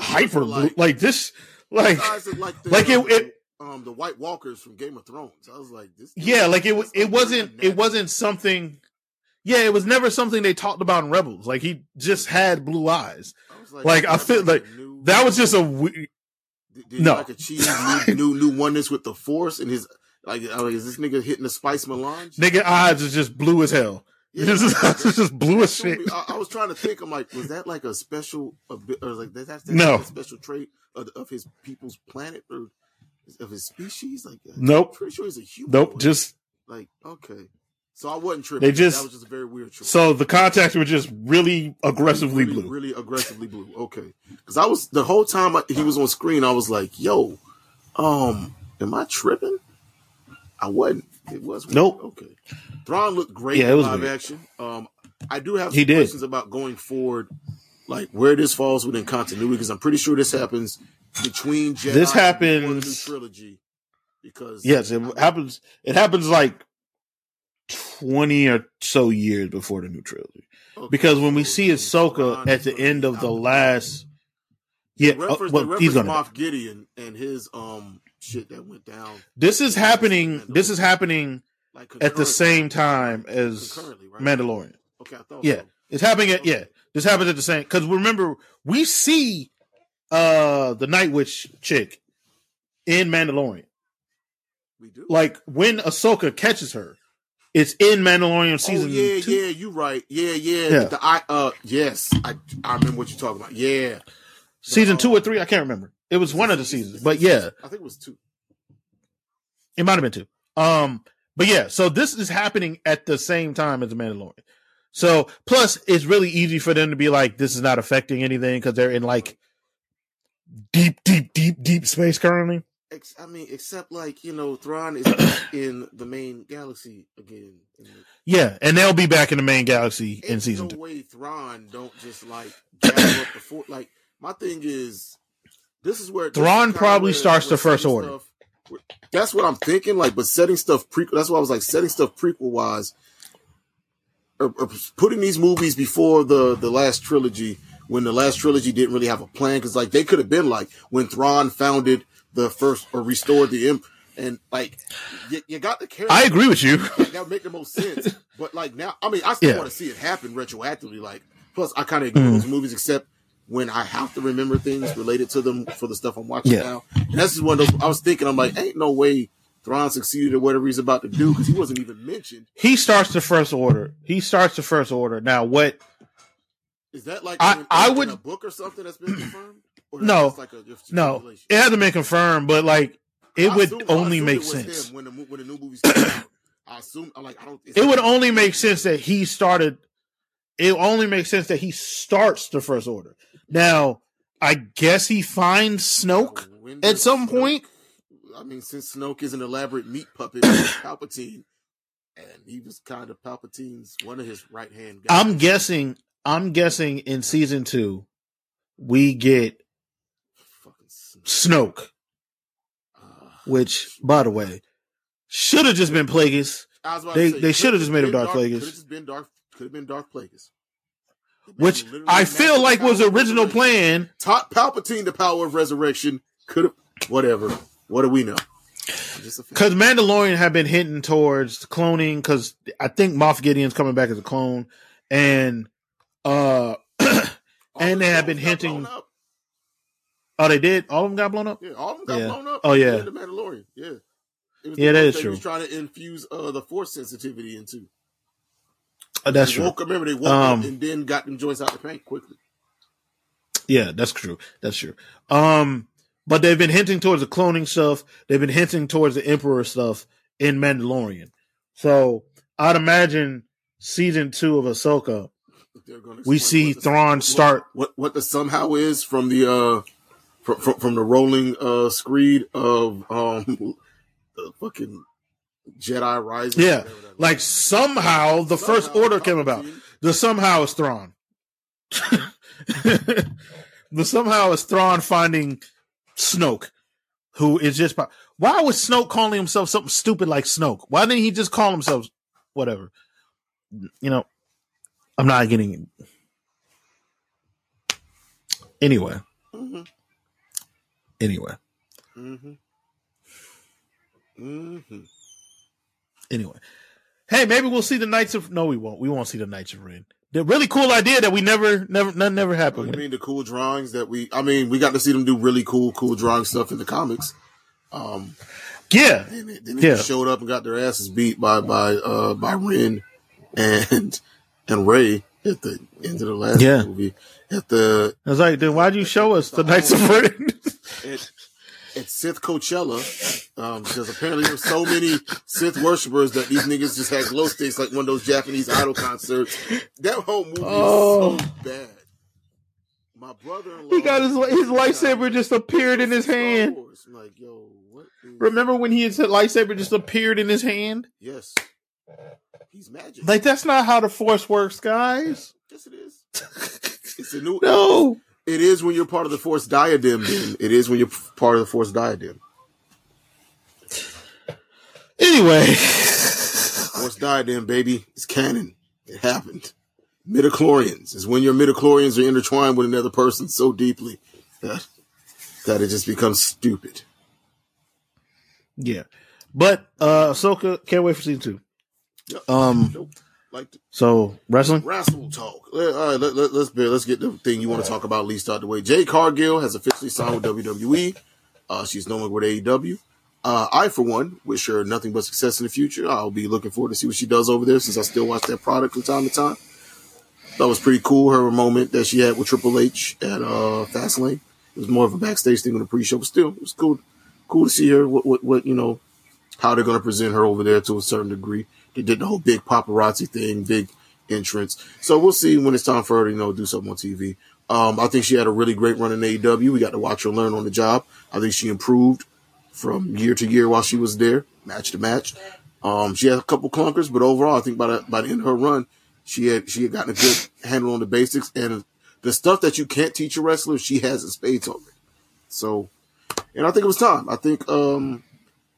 hyper blue. Like this, like the, the White Walkers from Game of Thrones. I was like, this. Yeah, like it wasn't something. Yeah, it was never something they talked about in Rebels. Like he just had blue eyes. I was like I feel like that was just a weird. Did no. Like achieve new oneness with the Force and his like is this nigga hitting the Spice Melange? Nigga eyes is just blue as hell. Yeah, it's just blue as shit. I was trying to think. I'm like, was that like a special, or like that's no. Like a special trait of his people's planet or of his species? Like, nope. I'm pretty sure he's a human. Nope. Just like okay. So I wasn't tripping. That was just a very weird choice. So the contacts were just really aggressively blue. Really aggressively blue. Okay. Because I was, the whole time he was on screen, I was like, yo, am I tripping? I wasn't. It was weird. Nope. Okay. Thrawn looked great in live action. I do have some questions about going forward, like where this falls within continuity, because I'm pretty sure this happens between Jedi and the trilogy. Because yes, it happens. It happens like 20 or so years before the new trilogy, okay, because when we see Ahsoka at the end of the last, he's gonna Moff Gideon and his shit that went down. This is happening like at the same time as right? Mandalorian. Okay, I thought it's happening at this happens at the same, because remember we see the Night Witch chick in Mandalorian. We do, like when Ahsoka catches her. It's in Mandalorian season 2. Yeah, you're right. Yeah. The I remember what you're talking about. Yeah. Season 2 or 3, I can't remember. It was one of the seasons, but yeah. I think it was 2. It might have been 2. But yeah, so this is happening at the same time as the Mandalorian. So, plus, it's really easy for them to be like, this is not affecting anything, because they're in like deep space currently. I mean, except like, you know, Thrawn is in the main galaxy again. Yeah, and they'll be back in the main galaxy in season 2. No way Thrawn don't just like gather up the fort. Like, my thing is, this is where Thrawn probably starts the First Order. That's what I'm thinking. Like, but setting stuff prequel. That's why I was like, setting stuff prequel wise, or putting these movies before the last trilogy, when the last trilogy didn't really have a plan, because like they could have been like when Thrawn founded the first, or restored the imp, and like you got the character. I agree with you. Like, that would make the most sense. But like now, I mean, I still want to see it happen retroactively. Like, plus I kind of ignore those movies, except when I have to remember things related to them for the stuff I'm watching now. And that's just one of those. I was thinking, I'm like, ain't no way Thrawn succeeded at whatever he's about to do, because he wasn't even mentioned. He starts the First Order. Now, what is that like? In a book or something that's been confirmed. No, like no, it hasn't been confirmed, but like it would only make sense when the new movies came out. It would only make sense that he starts the First Order. Now, I guess he finds Snoke at some point. I mean, since Snoke is an elaborate meat puppet, Palpatine, and he was kind of Palpatine's one of his right hand guys. I'm guessing in season 2 we get Snoke, which, by the way, should have just been Plagueis. They should have just made him Darth Plagueis. Could have been Darth Plagueis. Which I feel like was the original plan. Taught Palpatine the power of resurrection. Could have, whatever. What do we know? Because Mandalorian have been hinting towards cloning, because I think Moff Gideon's coming back as a clone, and and they have been hinting. Oh, they did? All of them got blown up? Yeah, all of them got blown up. Oh, yeah. The Mandalorian. Yeah. That is true. He was trying to infuse the Force sensitivity into. Oh, that's true. Remember, they woke up and then got them joints out the paint quickly. Yeah, that's true. But they've been hinting towards the cloning stuff. They've been hinting towards the Emperor stuff in Mandalorian. So I'd imagine season 2 of Ahsoka, we see Thrawn start. What the somehow is from the from the rolling screed of fucking Jedi Rising. Yeah, like somehow the First Order came about. The somehow is Thrawn. The somehow is Thrawn finding Snoke, who is just. Why was Snoke calling himself something stupid like Snoke? Why didn't he just call himself whatever? You know, I'm not getting it. Anyway. Mm-hmm. Mm-hmm. Anyway, hey, maybe we'll see the Knights of... No, we won't. We won't see the Knights of Ren. The really cool idea that we never happened. You mean the cool drawings that we... I mean, we got to see them do really cool drawing stuff in the comics. Yeah. They showed up and got their asses beat by Ren and Ray at the end of the last movie. I was like, then why'd you show us the Knights of Ren? At Sith Coachella, because apparently there's so many Sith worshippers that these niggas just had glow sticks like one of those Japanese idol concerts. That whole movie is so bad. My brother-in-law... He got his lightsaber just appeared in his hand. Like, yo, what is... Remember when his lightsaber just appeared in his hand? Yes. He's magic. Like, that's not how the Force works, guys. Yes, it is. It's a new... No! It is when you're part of the Force Diadem, then. It is when you're part of the Force Diadem. Anyway. Force Diadem, baby. It's canon. It happened. Midichlorians is when your midichlorians are intertwined with another person so deeply that it just becomes stupid. Yeah. But Ahsoka, can't wait for season 2. Yep. Nope. So wrestling talk. Let's get the thing you want to talk about least out the way. Jade Cargill has officially signed with WWE. She's no longer with AEW. I, for one, wish her nothing but success in the future. I'll be looking forward to see what she does over there, since I still watch that product from time to time. That was pretty cool. Her moment that she had with Triple H at Fastlane. It was more of a backstage thing on the pre-show, but still, it was cool to see her. What you know, how they're going to present her over there to a certain degree. They did the whole big paparazzi thing, big entrance. So we'll see when it's time for her to, do something on TV. I think she had a really great run in AEW. We got to watch her learn on the job. I think she improved from year to year while she was there, match to match. She had a couple clunkers, but overall, I think by the end of her run, she had gotten a good handle on the basics. And the stuff that you can't teach a wrestler, she has in spades already. So, and I think it was time. I think...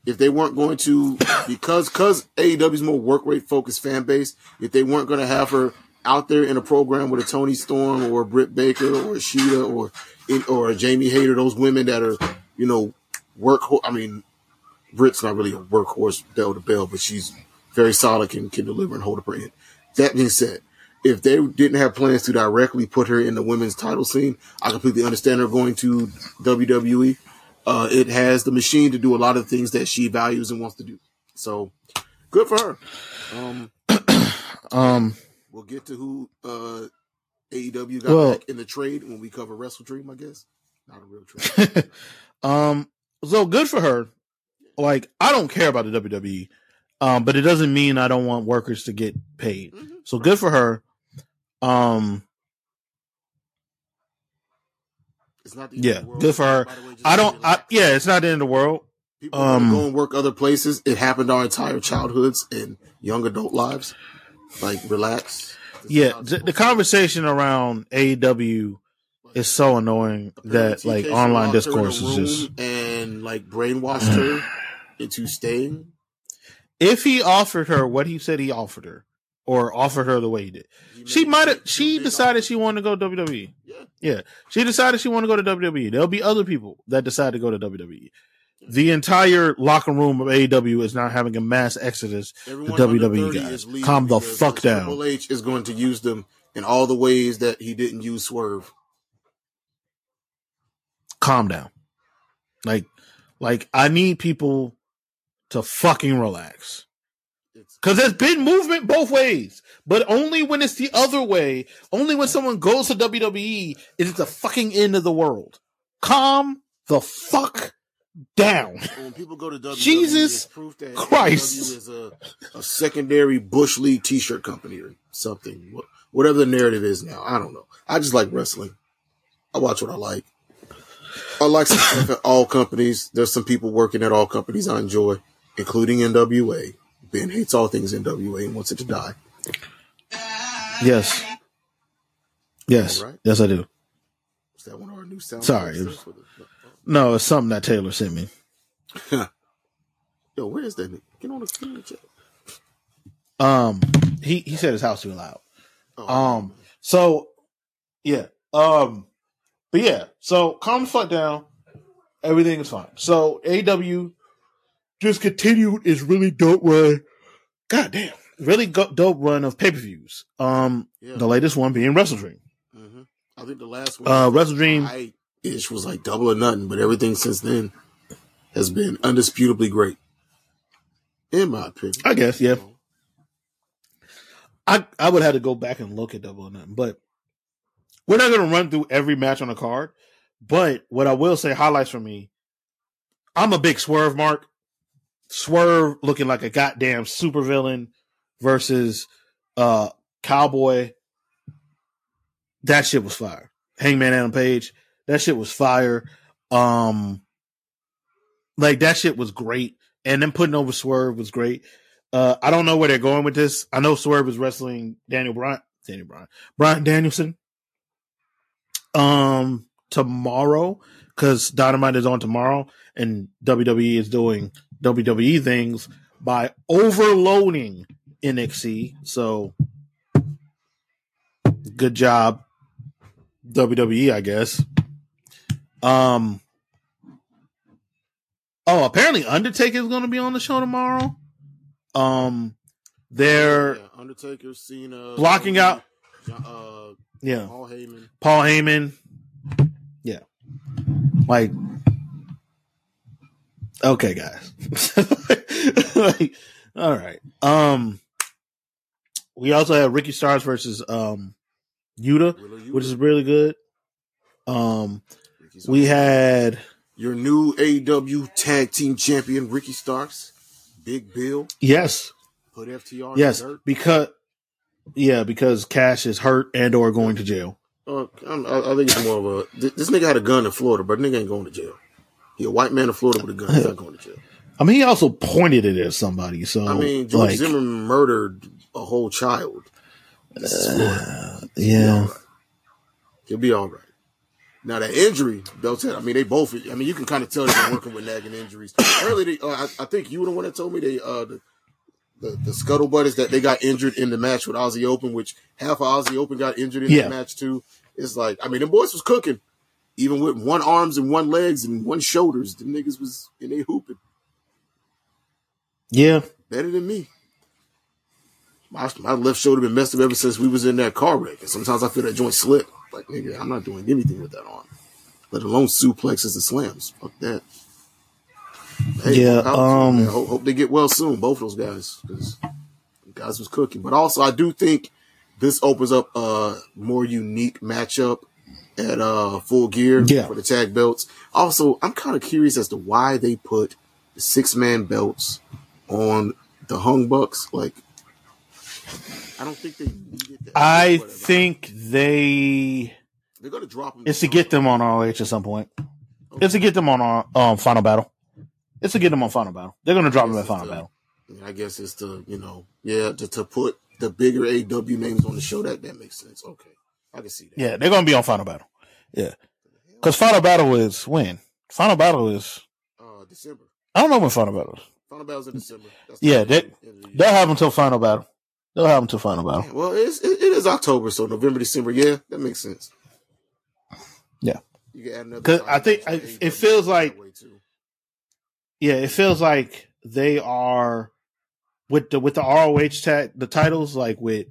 if they weren't going to, because AEW's more work rate focused fan base, if they weren't going to have her out there in a program with a Toni Storm or a Britt Baker or a Shida or a Jamie Hayter, those women that are, workhorse. I mean, Britt's not really a workhorse bell to bell, but she's very solid and can deliver and hold up her end. That being said, if they didn't have plans to directly put her in the women's title scene, I completely understand her going to WWE. It has the machine to do a lot of things that she values and wants to do. So, good for her. We'll get to who AEW got back in the trade when we cover Wrestle Dream, I guess. Not a real trade. So, good for her. Like, I don't care about the WWE, but it doesn't mean I don't want workers to get paid. Mm-hmm. So, good for her. It's not the end of the world. Good for her. It's not the end of the world. People go and work other places. It happened our entire childhoods and young adult lives. Like, relax. The conversation around AEW is so annoying that like online discourse is just and like brainwashed her into staying. If he offered her what he said he offered her, or offered her the way he did, she decided she wanted to go to WWE. Yeah. She decided she wanted to go to WWE. There'll be other people that decide to go to WWE. The entire locker room of AEW is now having a mass exodus to WWE guys. Calm the fuck down. Triple H is going to use them in all the ways that he didn't use Swerve. Calm down. Like I need people to fucking relax. Because there's been movement both ways, but only when it's the other way, only when someone goes to WWE, is it the fucking end of the world. Calm the fuck down. When people go to WWE, Jesus Christ, AEW is a secondary Bush League t-shirt company or something, whatever the narrative is now. I don't know. I just like wrestling. I watch what I like. I like some stuff at all companies. There's some people working at all companies I enjoy, including NWA. Ben hates all things NWA and wants it to die. Yes. Right. Yes, I do. Is that one of our new sounds? Sorry. No, it's something that Taylor sent me. Yo, where is that nigga? Get on the screen. He said his house too loud. Oh, so yeah. But yeah, so calm the fuck down. Everything is fine. So AEW just continued his really dope run. Goddamn. Really dope run of pay-per-views. The latest one being Wrestle Dream. Mm-hmm. I think the last one, Wrestle Dream ish was like Double or Nothing, but everything since then has been undisputably great. In my opinion. I guess, yeah. I would have to go back and look at Double or Nothing, but we're not going to run through every match on the card. But what I will say, highlights for me, I'm a big Swerve mark. Swerve looking like a goddamn supervillain versus Cowboy. That shit was fire. Hangman Adam Page. That shit was fire. That shit was great. And then putting over Swerve was great. I don't know where they're going with this. I know Swerve is wrestling Bryan Danielson tomorrow, because Dynamite is on tomorrow, and WWE is doing WWE things by overloading NXT. So, good job, WWE, I guess. Apparently Undertaker is going to be on the show tomorrow. They're Undertaker, Cena, blocking out. Paul Heyman. Yeah. Okay, guys. All right. We also have Ricky Starks versus Yuta, which is really good. We had your new AEW tag team champion, Ricky Starks, Big Bill. Yes. Put FTR in the dirt. Because Cash is hurt and or going to jail. I think it's more of a... This nigga had a gun in Florida, but nigga ain't going to jail. He a white man in Florida with a gun. He's not going to jail. I mean, he also pointed it at somebody, so... I mean, George Zimmerman murdered a whole child. This is Florida. Yeah. He'll be all right. Now, that injury, they'll tell... I mean, they both... I mean, you can kind of tell they're working with nagging injuries. Earlier, I think you were the one that told me they... The scuttlebutt is that they got injured in the match with Aussie Open, which half of Aussie Open got injured in the match too. It's like, I mean, them boys was cooking, even with one arms and one legs and one shoulders. The niggas was in they hooping. Yeah, better than me. My left shoulder been messed up ever since we was in that car wreck, and sometimes I feel that joint slip. Like, nigga, I'm not doing anything with that arm, let alone suplexes and slams. Fuck that. Hey, yeah. Hope they get well soon, both those guys, because guys was cooking. But also, I do think this opens up a more unique matchup at Full Gear for the tag belts. Also, I'm kind of curious as to why they put the 6-man belts on the Hung Bucks. Like, I don't think they needed that. I think they're gonna drop them. It's to get them on ROH at some point. Okay. It's to get them on our Final Battle. It's to get them on Final Battle. They're going to drop them at Final Battle. I guess it's to, to put the bigger AEW names on the show. That makes sense. Okay. I can see that. Yeah, they're going to be on Final Battle. Yeah. Because Final Battle is when? Final Battle is... December. I don't know when Final Battle is. Final Battle's in December. They'll have until Final Battle. They'll have until Final Battle. Well, it is October, so November, December. Yeah, that makes sense. Yeah. You can add another... Because I think it feels like... Yeah, it feels like they are with the ROH tag, the titles, like with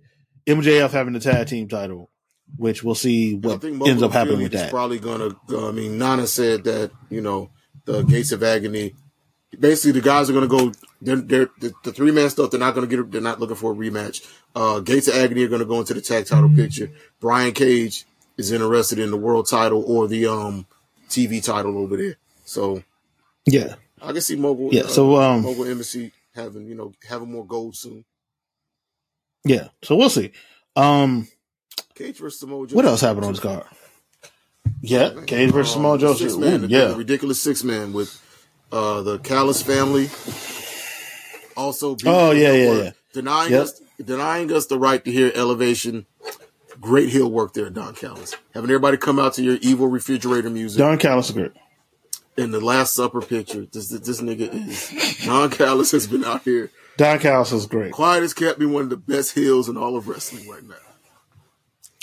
MJF having the tag team title, which we'll see what ends up happening with that. Probably gonna. I mean, Nana said that the Gates of Agony. Basically, the guys are gonna go. They're the 3-man stuff. They're not gonna get. They're not looking for a rematch. Gates of Agony are gonna go into the tag title picture. Brian Cage is interested in the world title or the TV title over there. So yeah. I can see Mogul. Yeah, so Mogul Embassy having having more gold soon. Yeah, so we'll see. Cage versus Samoa Joe. What else happened on this card? Yeah, Cage versus Samoa Joe. The ridiculous 6-man with the Callis family. Also, denying us the right to hear Elevation. Great heel work there, Don Callis. Having everybody come out to your evil refrigerator music. Don Callis is great. In the Last Supper picture, this nigga is... Don Callis has been out here. Don Callis is great. Quiet as kept me one of the best heels in all of wrestling right now.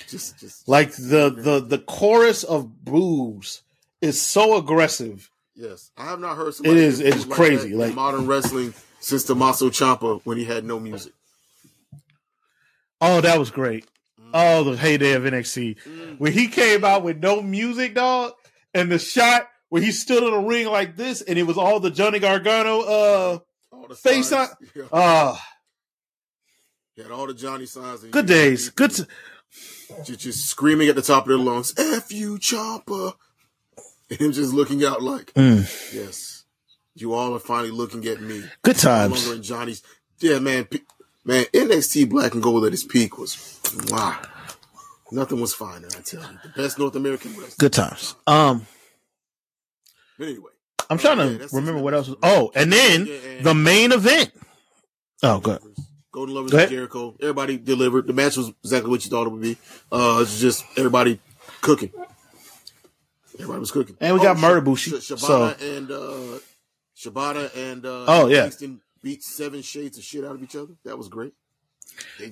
Just the chorus of boos is so aggressive Yes, I have not heard. Somebody it's like crazy, that, like modern wrestling since Tommaso Ciampa when he had no music. Oh, that was great. Oh, the heyday of NXT when he came out with no music, dog, and the shot where he stood in the ring like this, and it was all the Johnny Gargano face on. Yeah. He had all the Johnny signs. Good days. Good. Just screaming at the top of their lungs, "F you, Ciampa." And him just looking out like, yes, you all are finally looking at me. Good times. No longer in Johnny's. Yeah, man. Man, NXT Black and Gold at its peak was, wow. Nothing was finer, I tell you. The best North American wrestling. Good times. But anyway. I'm trying to remember what else. Oh, and then the main event. Oh, good. Golden Lovers and Jericho. Everybody delivered. The match was exactly what you thought it would be. It's just everybody cooking. Everybody was cooking. And we got Murabushi. Shibata and oh, yeah. Kingston beat 7 shades of shit out of each other. That was great.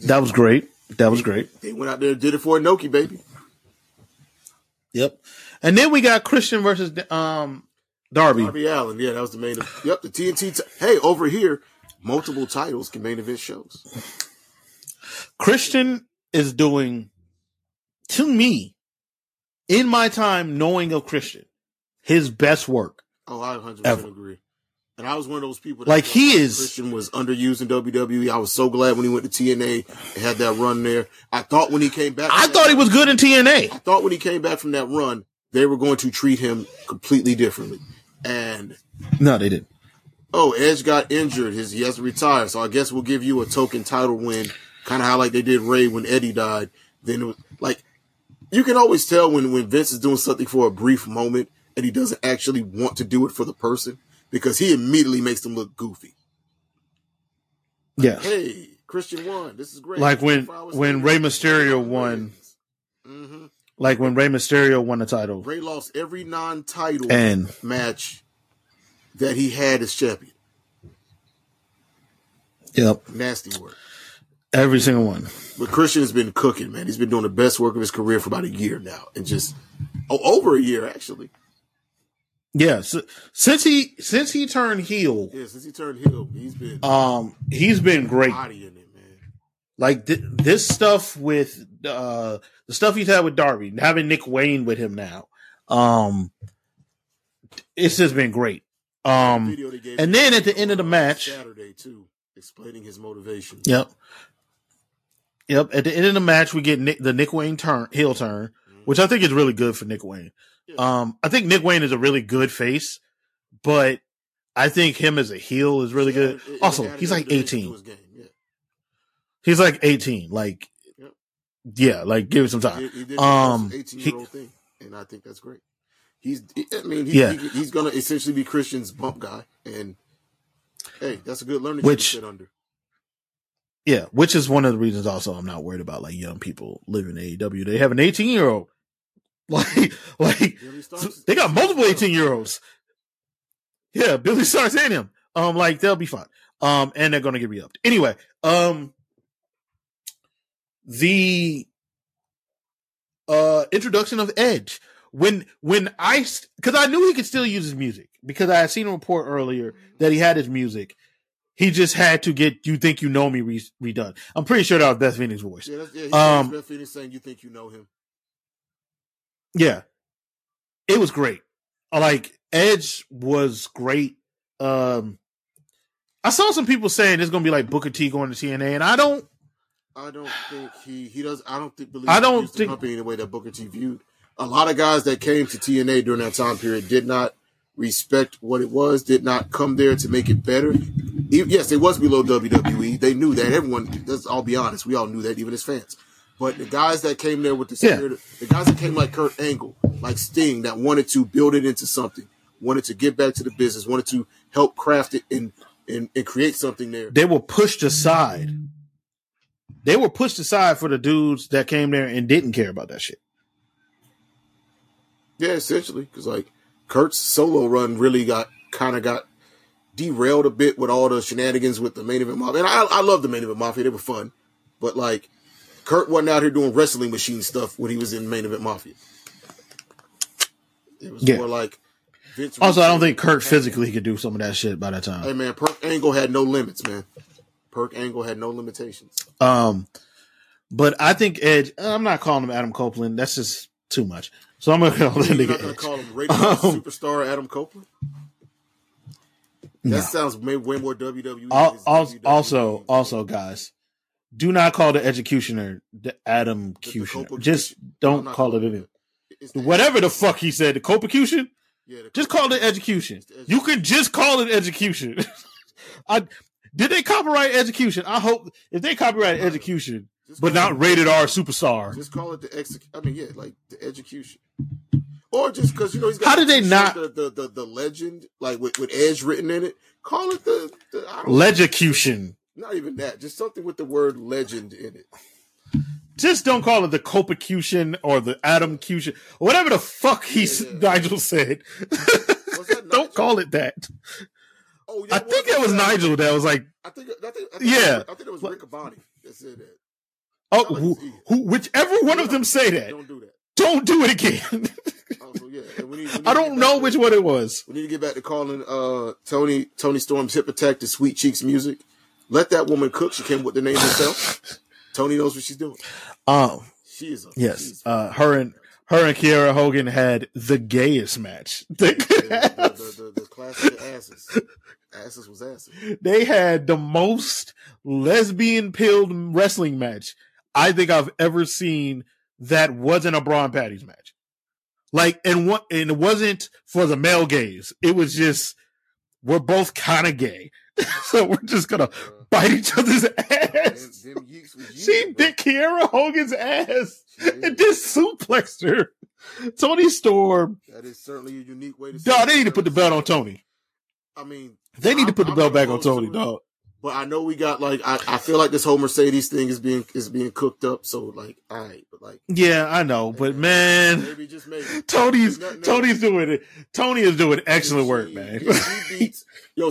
That was great. They went out there and did it for Inoki, baby. Yep. And then we got Christian versus Darby. Darby Allin. Yeah, that was the main event. Yep, the TNT. Hey, over here, multiple titles can main event shows. Christian is doing, to me, in my time knowing of Christian, his best work. Oh, I 100% agree. And I was one of those people that Christian was underused in WWE. I was so glad when he went to TNA and had that run there. I thought when he came back. I thought he was good in TNA. I thought when he came back from that run, they were going to treat him completely differently. And no, they didn't. Oh, Edge got injured. He has to retire. So I guess we'll give you a token title win, kind of how like they did Ray when Eddie died. Then it was like, you can always tell when Vince is doing something for a brief moment and he doesn't actually want to do it for the person because he immediately makes them look goofy. Like, yeah. Hey, Christian won. This is great. Like when Rey Mysterio won. Mm-hmm. Like when Rey Mysterio won the title. Rey lost every non-title match that he had as champion. Yep. Nasty work. Every single one. But Christian has been cooking, man. He's been doing the best work of his career for about a year now. And just over a year, actually. Yeah. So, since he turned heel. Yeah, since he turned heel, he's been great. Body in it, man. Like this stuff with the stuff he's had with Darby, having Nick Wayne with him now. It's just been great. And then at the end of the match Saturday too, explaining his motivation. Yep. At the end of the match, we get the Nick Wayne heel turn, which I think is really good for Nick Wayne. Yeah. I think Nick Wayne is a really good face, but I think him as a heel is really good. Also, he's like 18. Yeah. He's like 18. Like, yep. Yeah, like give it some time. He did 18-year-old thing, and I think that's great. He's going to essentially be Christian's bump guy, and hey, that's a good learning to sit under. Yeah, which is one of the reasons also I'm not worried about like young people living in AEW. They have an 18-year-old, like they got multiple 18-year-olds. Yeah, Billy Starks and him. Like they'll be fine. And they're going to get re-upped anyway. The introduction of Edge. Because I knew he could still use his music because I had seen a report earlier that he had his music. He just had to get "You Think You Know Me" redone. I'm pretty sure that was Beth Phoenix's voice. Yeah, he Beth Phoenix saying "You Think You Know Him." Yeah, it was great. Like Edge was great. I saw some people saying it's going to be like Booker T going to TNA, and I don't think he the company the way that Booker T viewed. A lot of guys that came to TNA during that time period did not respect what it was, did not come there to make it better. Yes, it was below WWE. They knew that. Everyone, let's all be honest, we all knew that, even as fans. But the guys that came there with the spirit, the guys that came like Kurt Angle, like Sting, that wanted to build it into something, wanted to get back to the business, wanted to help craft it and create something there. They were pushed aside. They were pushed aside for the dudes that came there and didn't care about that shit. Yeah, essentially, because like Kurt's solo run really got derailed a bit with all the shenanigans with the main event mafia. And I love the main event mafia; they were fun. But like, Kurt wasn't out here doing wrestling machine stuff when he was in main event mafia. It was more like Vince also, I don't think Kirk physically could do some of that shit by that time. Hey, man, Perk Angle had no limits, man. Perk Angle had no limitations. But I think Edge, I'm not calling him Adam Copeland. That's just too much. So I'm going to call him Radio Superstar Adam Copeland? That sounds way more WWE. Also, guys, do not call the Executioner the Adam Cutioner. Just don't call it anything. Whatever the fuck he said, the Copecution? Yeah, just call it Execution. You can just call it Execution. Did they copyright Execution? I hope if they copyright Execution, but not Rated R Superstar. Just call it the Execution. I mean, yeah, like the Execution. Or just because, you know, he's got the legend, like with Edge written in it. Call it the Legecution. Not even that. Just something with the word legend in it. Just don't call it the Copecution or the Adamcution. Whatever the fuck Nigel said. Don't call it that. Oh, yeah, I think it was Nigel that was like. I think it was Rick Abani that said that. Oh, whichever one of them say that. Don't do that. Don't do it again. I don't know which one it was. We need to get back to calling Toni Storm's Hip Attack to Sweet Cheeks music. Let that woman cook. She came with the name herself. Toni knows what she's doing. She is. Her and Kiera Hogan had the gayest match. The classic asses. Asses was asses. They had the most lesbian pilled wrestling match I think I've ever seen. That wasn't a bra and panties match. Like, and it wasn't for the male gaze. It was just, we're both kind of gay. So we're just going to bite each other's ass. Them yeeks was she bit Kiera Hogan's ass and just suplexed her. Toni Storm. That is certainly a unique way to see it. They need to put the belt on Toni. I mean, they need to put the belt back on Toni, dog. But I know we got like I feel like this whole Mercedes thing is being cooked up. So like, all right, but like, yeah, I know, but man, maybe just maybe Tony's doing it. Toni is doing excellent work, man.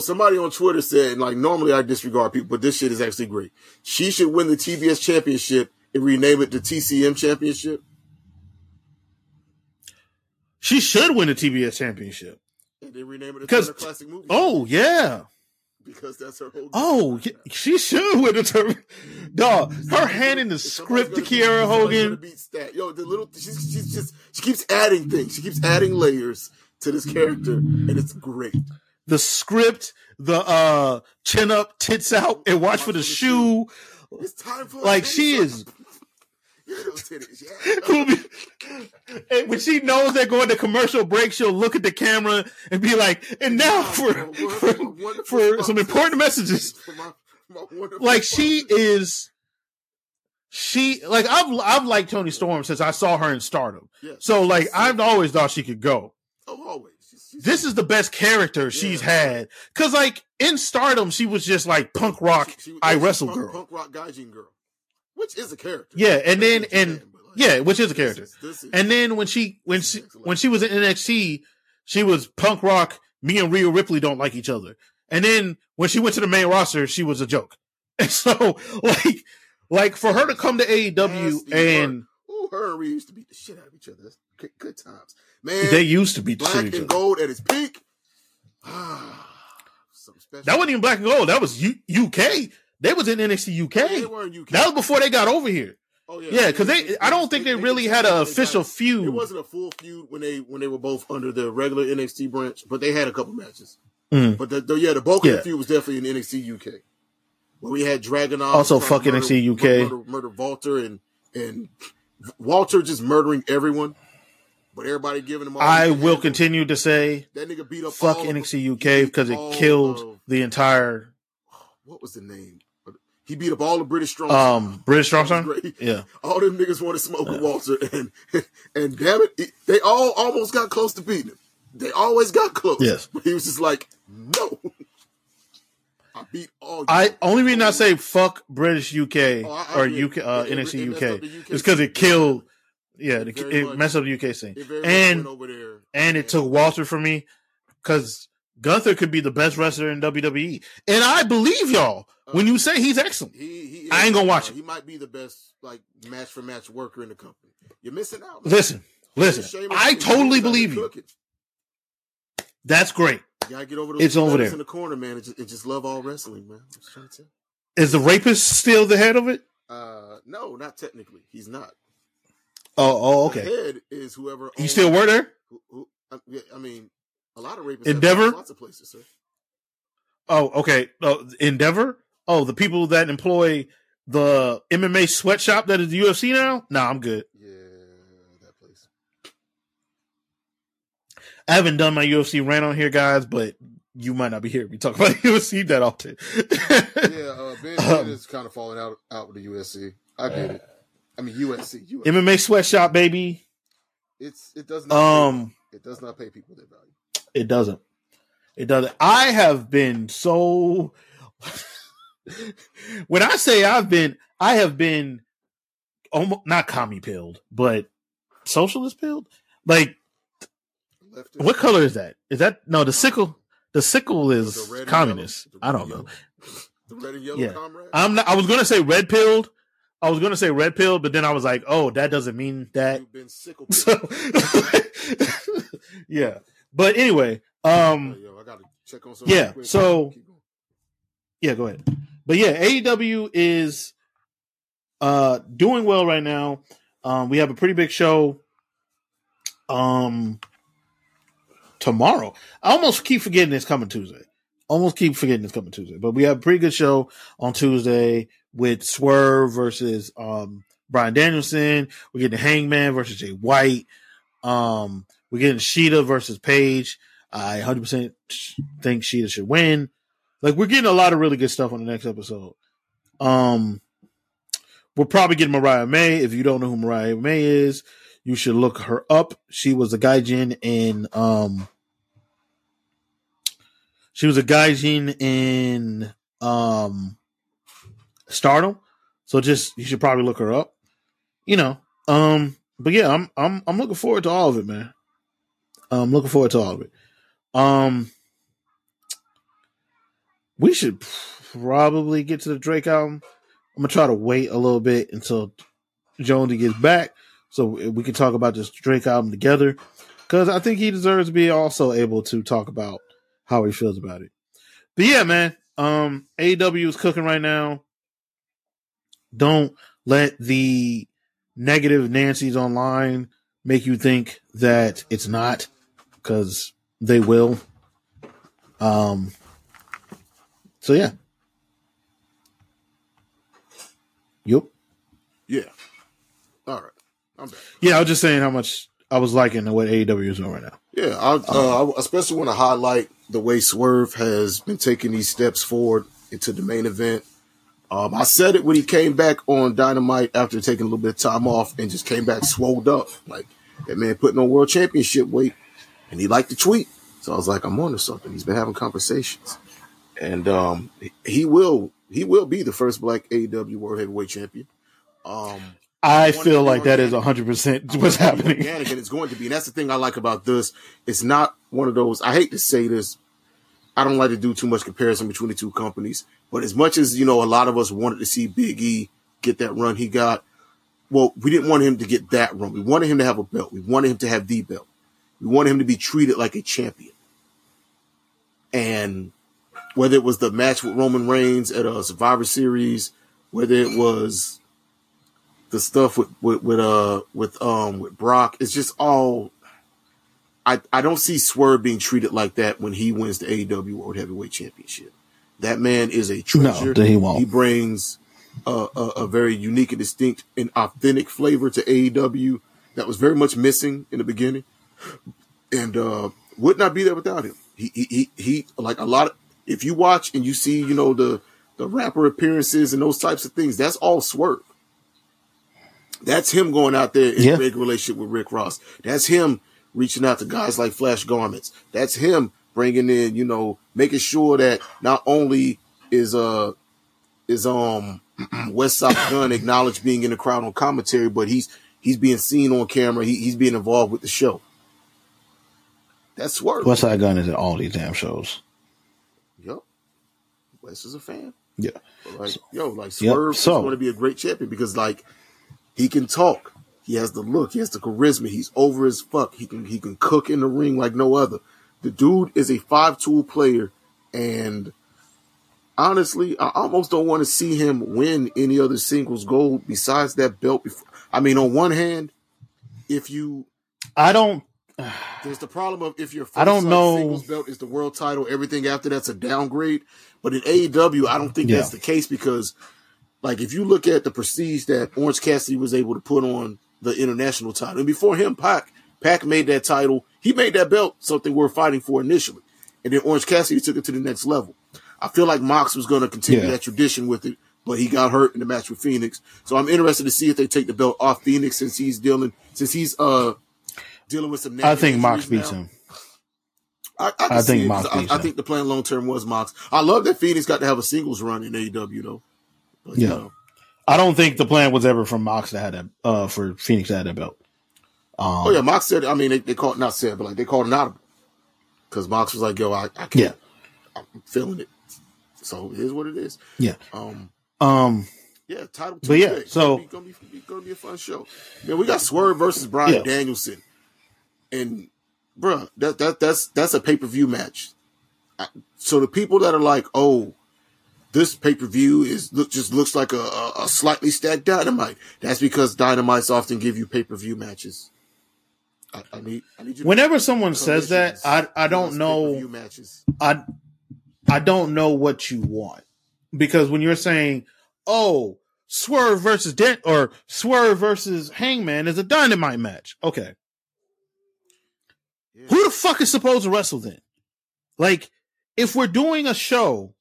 Somebody on Twitter said, like, normally I disregard people, but this shit is actually great. She should win the TBS championship and rename it the TCM championship. She should win the TBS championship and then rename it the Classic Movie. Oh yeah. Because that's her whole. Oh, she should win the tournament. Dog, her hand in the script to Kiera Hogan. She keeps adding things. She keeps adding layers to this character, and it's great. The script, the chin up, tits out, and watch for the shoe. It's time for like she is. And when she knows they're going to commercial break, she'll look at the camera and be like, and now for some important messages. Like she is I've liked Toni Storm since I saw her in Stardom. Yes. So like I've always thought she could go. Oh, always. This is the best character she's had. Cause like in Stardom, she was just like punk rock. I wrestle girl. Punk rock gaijin girl. Which is a character. Yeah, and then which is a character. And then when she was in NXT, she was punk rock. Me and Rhea Ripley don't like each other. And then when she went to the main roster, she was a joke. And so like for her to come to AEW and her and Rhea used to beat the shit out of each other. That's good times, man. They used to beat the shit out of each other. Black and gold at its peak. That wasn't even black and gold. That was UK. They was in NXT UK. They were in UK. That was before they got over here. Oh yeah, because I don't think they really had an official feud. It wasn't a full feud when they were both under the regular NXT branch, but they had a couple matches. Mm. But the bulk of the feud was definitely in NXT UK, where we had Dragunov also fucking NXT UK murder Walter and Walter just murdering everyone, but everybody giving him. I will continue to say that nigga beat up fuck NXT UK because it killed the entire. What was the name? He beat up all the British Strong Style. British Strong Style? Yeah. All them niggas want to smoke with Walter. And damn it, they all almost got close to beating him. They always got close. Yes. But he was just like, no. I beat all you. I only reason I say fuck British UK NXT UK is because it killed. Yeah, it messed up the UK scene. And over there, and it took Walter from me because Gunther could be the best wrestler in WWE. And I believe y'all when you say he's excellent. I ain't going to watch it. He might be the best like match for match worker in the company. You're missing out. Man. Listen. I totally believe you. That's great. You gotta get over those. It's over there in the corner, man. Just love all wrestling, man. I'm just trying to tell you. Is the rapist still the head of it? No, not technically. He's not. Oh, okay. The head is whoever. You still were there? I mean, a lot of rapists. Endeavor. Have lots of places, sir. Oh, okay. Endeavor. Oh, the people that employ the MMA sweatshop that is the UFC now. Nah, I'm good. Yeah. I haven't done my UFC rant on here, guys, but you might not be here if we talk about UFC that often. Ben is kind of falling out with the UFC. I get it. I mean, USC. MMA sweatshop, baby. It does not pay people their value. It doesn't. I have been so. When I say I have been almost not commie pilled, but socialist pilled, like. What color is that? Is that no? The sickle. The sickle is communist. I don't know. The red and yellow, comrade. I'm not. I was gonna say red pilled, but then I was like, oh, that doesn't mean that. You've been sickle pilled. So, yeah. But anyway, I gotta check on something. Yeah. Quick. So. Yeah. Go ahead. But yeah, AEW is doing well right now. We have a pretty big show. Tomorrow. I almost keep forgetting it's coming Tuesday. But we have a pretty good show on Tuesday with Swerve versus Bryan Danielson. We're getting Hangman versus Jay White. We're getting Shida versus Paige. I 100% think Shida should win. Like, we're getting a lot of really good stuff on the next episode. We're probably getting Mariah May. If you don't know who Mariah May is, you should look her up. She was a gaijin in Stardom. So you should probably look her up. You know. But yeah, I'm looking forward to all of it, man. We should probably get to the Drake album. I'm gonna try to wait a little bit until Jonesy gets back, so we can talk about this Drake album together, because I think he deserves to be also able to talk about how he feels about it. But yeah, man, AEW is cooking right now. Don't let the negative Nancy's online make you think that it's not, because they will. So yeah. Yup. Yeah. All right. Yeah, I was just saying how much I was liking what AEW is doing right now. Yeah, I especially want to highlight the way Swerve has been taking these steps forward into the main event. I said it when he came back on Dynamite after taking a little bit of time off and just came back swolled up. Like, that man putting on world championship weight, and he liked to tweet. So I was like, I'm on to something. He's been having conversations. And he will be the first black AEW world heavyweight champion. I feel like that is 100% what's happening. Organic, and it's going to be. And that's the thing I like about this. It's not one of those. I hate to say this. I don't like to do too much comparison between the two companies. But as much as, you know, a lot of us wanted to see Big E get that run he got, well, we didn't want him to get that run. We wanted him to have a belt. We wanted him to have the belt. We wanted him to be treated like a champion. And whether it was the match with Roman Reigns at a Survivor Series, whether it was the stuff with Brock, it's just all. I don't see Swerve being treated like that when he wins the AEW World Heavyweight Championship. That man is a treasure. No, he won't. He brings a very unique and distinct and authentic flavor to AEW that was very much missing in the beginning, and would not be there without him. He like a lot of, if you watch and you see, you know, the rapper appearances and those types of things, that's all Swerve. That's him going out there in a big relationship with Rick Ross. That's him reaching out to guys like Flash Garments. That's him bringing in, you know, making sure that not only is West South Gun acknowledged being in the crowd on commentary, but he's being seen on camera. He's being involved with the show. That's Swerve. West Side Gun is at all these damn shows. Yep. West is a fan. Yeah. But Swerve is going to be a great champion because, like, he can talk. He has the look. He has the charisma. He's over as fuck. He can cook in the ring like no other. The dude is a 5-tool player, and honestly, I almost don't want to see him win any other singles gold besides that belt. I mean, on one hand, if you... I don't... There's the problem of if your first singles belt is the world title, everything after that's a downgrade. But in AEW, I don't think that's the case because, like, if you look at the prestige that Orange Cassidy was able to put on the international title, and before him, Pac made that title. He made that belt something worth fighting for initially. And then Orange Cassidy took it to the next level. I feel like Mox was going to continue that tradition with it, but he got hurt in the match with Phoenix. So I'm interested to see if they take the belt off Phoenix since he's dealing with some. I think Mox beats him. I think Mox beats him. I think the plan long term was Mox. I love that Phoenix got to have a singles run in AEW though. But, yeah, you know. I don't think the plan was ever for Mox to have that for Phoenix to have that belt. Mox said. I mean, they called not said, but like they called an audible because Mox was like, "Yo, I can't. Yeah. I'm feeling it." So it is what it is. Yeah. Title. But yeah. So it's gonna be a fun show. Man, we got Swerve versus Bryan Danielson. And bruh, that's a pay-per-view match. So the people that are like, oh, this pay-per-view just looks like a slightly stacked Dynamite. That's because Dynamites often give you pay-per-view matches. I need you. Whenever someone says that, I don't know. Matches. I don't know what you want because when you're saying, oh, Swerve versus Swerve versus Hangman is a Dynamite match, okay. Yeah. Who the fuck is supposed to wrestle then? Like, if we're doing a show,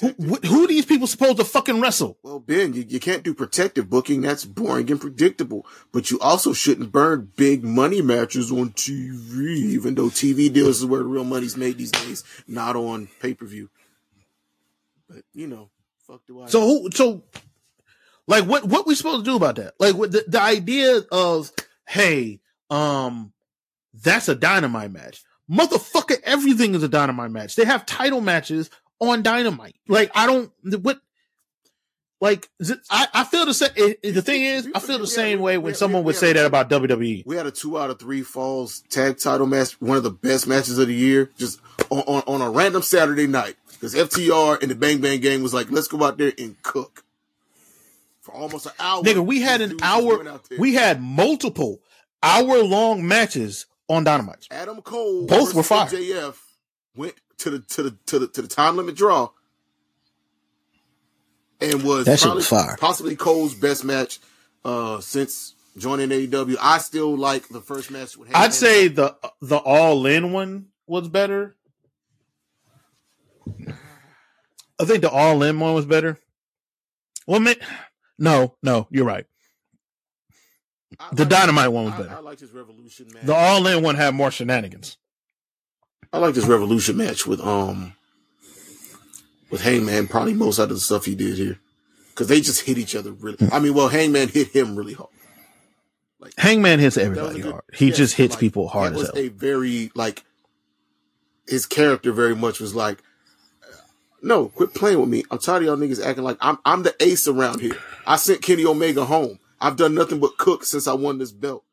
who are these people supposed to fucking wrestle? Well, Ben, you can't do protective booking. That's boring and predictable. But you also shouldn't burn big money matches on TV, even though TV deals is where the real money's made these days, not on pay-per-view. But, you know, fuck do I... So, like, what we supposed to do about that? Like, what the idea of, hey, that's a Dynamite match. Motherfucker, everything is a Dynamite match. They have title matches on Dynamite. Like, I don't... What? Like, I feel the same... The thing is, I feel the same way when someone would say that about WWE. We had a 2 out of 3 falls tag title match, one of the best matches of the year, just on a random Saturday night. Because FTR and the Bang Bang Gang was like, let's go out there and cook. For almost an hour. Nigga, we had an hour... We had multiple hour-long matches on Dynamite. Adam Cole, both were fired. MJF went to the time limit draw, and was that probably, fire. Possibly Cole's best match since joining AEW. I still like the first match. With I'd say the All In one was better. I think the All In one was better. Well, no, you're right. Dynamite one was better. I like this Revolution match. The All-In one had more shenanigans. I like this Revolution match with Hangman, probably most out of the stuff he did here. Because they just hit each other really hard. I mean, well, Hangman hit him really hard. Like, Hangman hits everybody hard. He just hits people hard as hell. It was a very, like, his character very much was like, no, quit playing with me. I'm tired of y'all niggas acting like I'm the ace around here. I sent Kenny Omega home. I've done nothing but cook since I won this belt.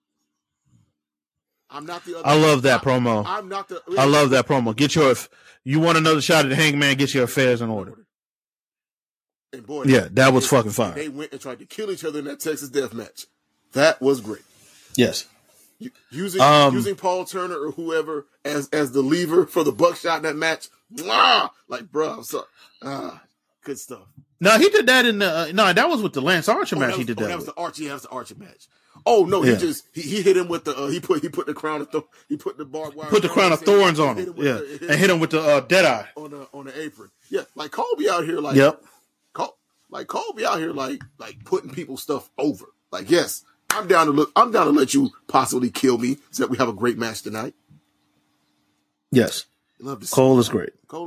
I'm not the other. I love that promo. I'm not the. I love that promo. If you want another shot at the Hangman, get your affairs in order. And boy, yeah, that was fucking fire. They went and tried to kill each other in that Texas Death Match. That was great. Yes. Using Paul Turner or whoever as the lever for the buckshot in that match. Blah! Like, bro, I'm sorry. Good stuff. No, he did that in the... that was with the Lance Archer match he did that. That was the Archer match. Oh, no, he just... He hit him with the... he put the crown of... He put the barbed wire... Put the crown of thorns on him. Yeah. And hit him with the dead eye. On the apron. Yeah. Like, Colby out here, like... Yep. Colby out here, like putting people's stuff over. Like, yes, I'm down to let you possibly kill me so that we have a great match tonight. Yes. Love to see Cole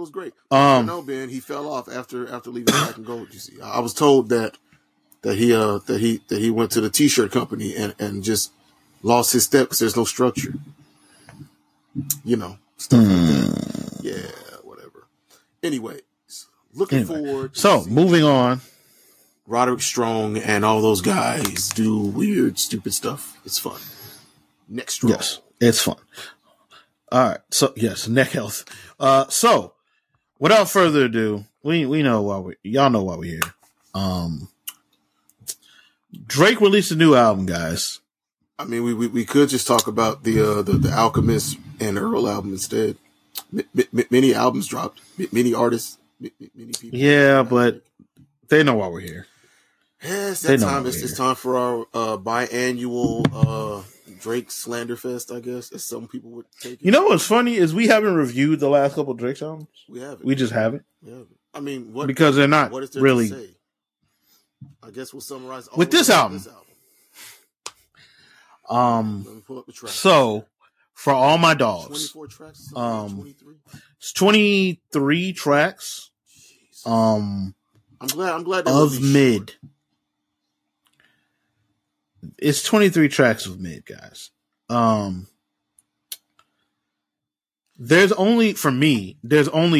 is great. I know, Ben. He fell off after leaving Black and Gold. You see, I was told that he went to the T-shirt company and just lost his step because there's no structure. You know, stuff like that. Yeah, whatever. Anyways, looking forward. So moving on, Roderick Strong and all those guys do weird, stupid stuff. It's fun. Next round. Yes, it's fun. All right. So yes, neck health. So without further ado, we know why we y'all know why we're here. Drake released a new album, guys. I mean, we could just talk about the Alchemist and Earl album instead. Many albums dropped, many artists, many people. Yeah, but they know why we're here. Yeah, it's that time. It's time for our biannual Drake Slander Fest, I guess, as some people would take it. You know what's funny is we haven't reviewed the last couple of Drake albums. We haven't. We just haven't. Yeah. I mean, what, because they're not what is there really. To say? I guess we'll summarize all with this album. Let me pull up the track. So, for all my dogs, 24 tracks, 23? It's 23 tracks. Jeez. I'm glad of mid. Short. It's 23 tracks of mid, guys. There's only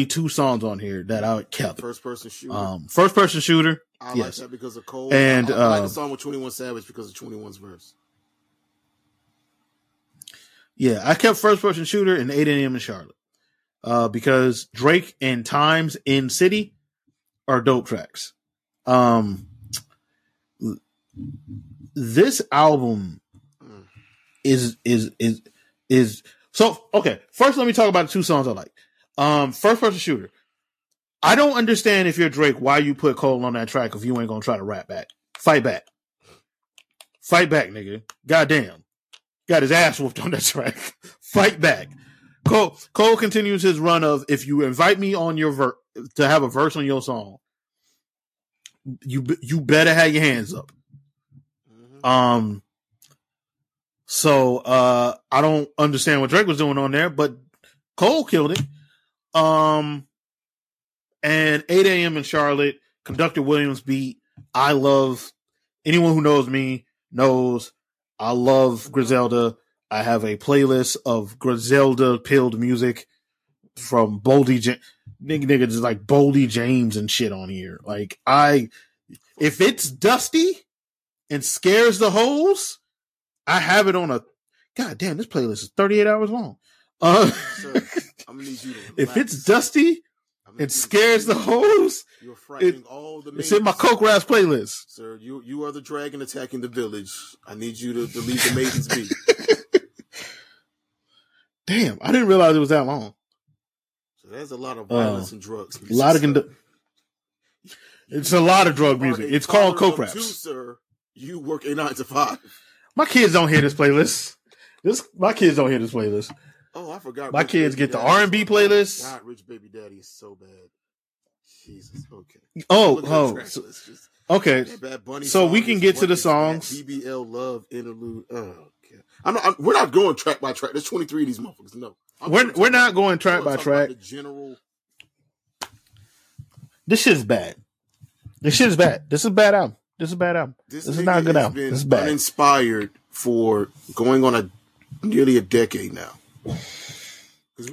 two songs on here that I would count. First person shooter. I yes. like that because of Cole. And I like the song with 21 Savage because of 21's verse. Yeah, I kept First Person Shooter and 8 AM in Charlotte. Because Drake and Times in City are dope tracks. This album is so okay. First, let me talk about the two songs I like. First Person Shooter. I don't understand if you're Drake why you put Cole on that track if you ain't gonna try to rap back. Fight back, nigga. Goddamn. Got his ass whooped on that track. Fight back. Cole continues his run of if you invite me on your to have a verse on your song, you better have your hands up. So I don't understand what Drake was doing on there, but Cole killed it. And 8 a.m. in Charlotte, Conductor Williams beat. I love, anyone who knows me knows I love Griselda. I have a playlist of Griselda pilled music from Boldy James. Nigga, just like Boldy James and shit on here. Like, if it's dusty and scares the hoes, I have it on a. God damn, this playlist is 38 hours long. Sir, I'm gonna need you to relax. If it's dusty. It scares the hoes. You're frightening all the men. It's in my Coke Raps playlist. Sir, you are the dragon attacking the village. I need you to leave the maidens be. Damn, I didn't realize it was that long. So there's a lot of violence and drugs. A lot of it's a lot of drug music. It's called Coke Raps. Sir, you work a 9 to 5. My kids don't hear this playlist. Oh, I forgot. My kids get the R&B playlist. God, Rich Baby Daddy is so bad. Jesus. Okay. Oh. So, okay. So we can get to the songs. BBL Love Interlude. Oh, okay. We're not going track by track. There's 23 of these motherfuckers. No. We're not going track by track. This shit's bad. This is a bad album. This is not a good album. This is bad. Uninspired for going on nearly a decade now.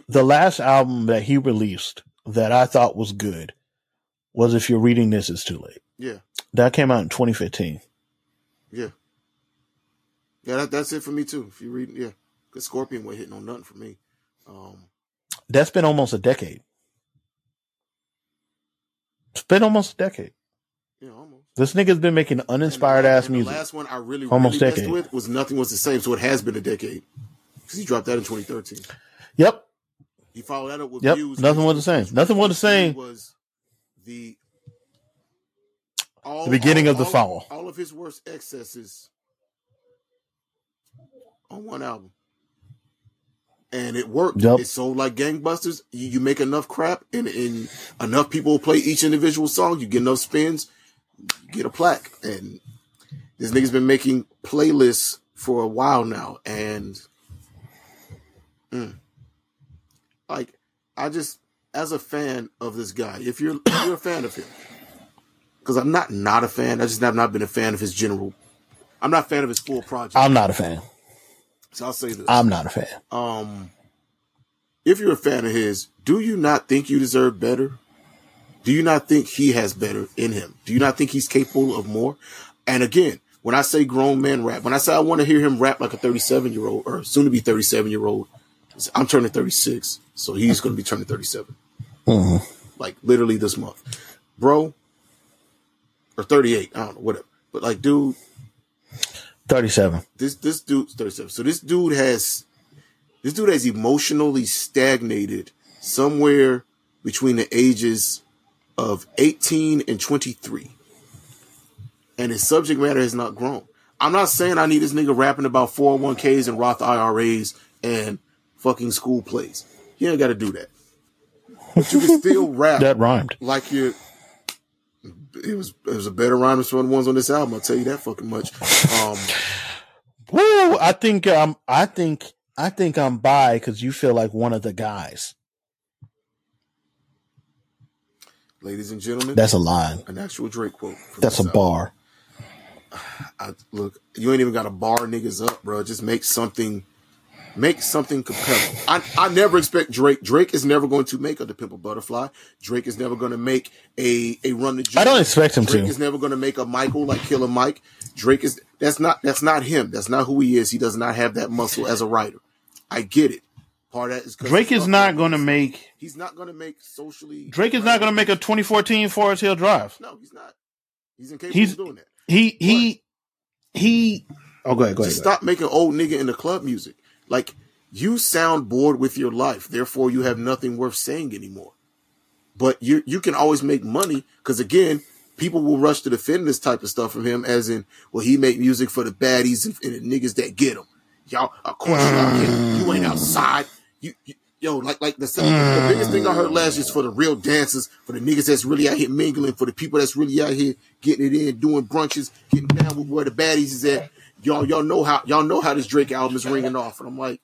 The last album that he released that I thought was good was If You're Reading This, It's Too Late. Yeah. That came out in 2015. Yeah. Yeah, that's it for me too. If You're Reading, yeah. Because Scorpion wasn't hitting on nothing for me. That's been almost a decade. Yeah, almost. This nigga's been making uninspired ass music. The last one I really messed with was Nothing Was the Same, so it has been a decade. Because he dropped that in 2013. Yep. He followed that up with Views. Nothing Was the Same. Was the beginning of the fall. All of his worst excesses on one album. And it worked. Yep. It sold like gangbusters. You make enough crap and enough people play each individual song. You get enough spins. You get a plaque. And this nigga's been making playlists for a while now. And... Like, I just, as a fan of this guy, if you're a fan of him, because I'm not a fan. I just have not been a fan of his general. I'm not a fan of his full project. I'm not a fan. So I'll say this. I'm not a fan. If you're a fan of his, do you not think you deserve better? Do you not think he has better in him? Do you not think he's capable of more? And again, when I say grown man rap, when I say I want to hear him rap like a 37-year-old or soon to be 37-year-old, I'm turning 36, so he's going to be turning 37. Like, literally this month. Bro, or 38, I don't know, whatever. But, like, dude... 37. This dude's 37. So this dude has emotionally stagnated somewhere between the ages of 18 and 23. And his subject matter has not grown. I'm not saying I need this nigga rapping about 401ks and Roth IRAs and fucking school plays. He ain't got to do that. But you can still rap. That rhymed. Like you're... It was a better rhyme than some of the ones on this album. I'll tell you that fucking much. Well, I think I'm bi because you feel like one of the guys. Ladies and gentlemen, that's a line. An actual Drake quote. That's a bar. Look, you ain't even got to bar niggas up, bro. Just make something compelling. I never expect Drake. Drake is never going to make a The Pimple Butterfly. Drake is never going to make a Run the Jewels. I don't expect him to. Drake is never going to make a Michael like Killer Mike. Drake is that's not him. That's not who he is. He does not have that muscle as a writer. I get it. Part of that is Drake is not going to make. He's not going to make socially. Drake is not going to make a 2014 Forest Hill Drive. No, he's not. He's incapable of doing that. He. Oh, go ahead. Stop making old nigga in the club music. Like, you sound bored with your life. Therefore, you have nothing worth saying anymore. But you can always make money because, again, people will rush to defend this type of stuff from him as in, well, he make music for the baddies and the niggas that get him. Y'all, of course y'all get him. You ain't outside. The biggest thing I heard last year is for the real dancers, for the niggas that's really out here mingling, for the people that's really out here getting it in, doing brunches, getting down with where the baddies is at. Y'all know how this Drake album is ringing off, and I'm like,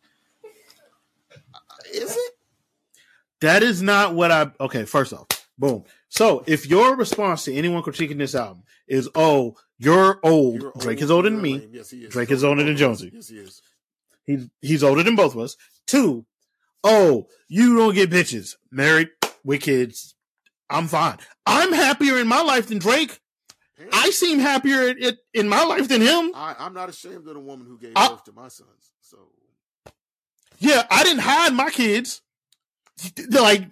is it? That is not what I. Okay, first off, boom. So if your response to anyone critiquing this album is, "Oh, you're old," Drake is older than me. Yes, he is. Drake is older than Jonesy. Yes, he is. He's older than both of us. 2, oh, you don't get bitches, married with kids. I'm fine. I'm happier in my life than Drake. I seem happier in my life than him. I'm not ashamed of the woman who gave birth to my sons. So, yeah, I didn't hide my kids. Like,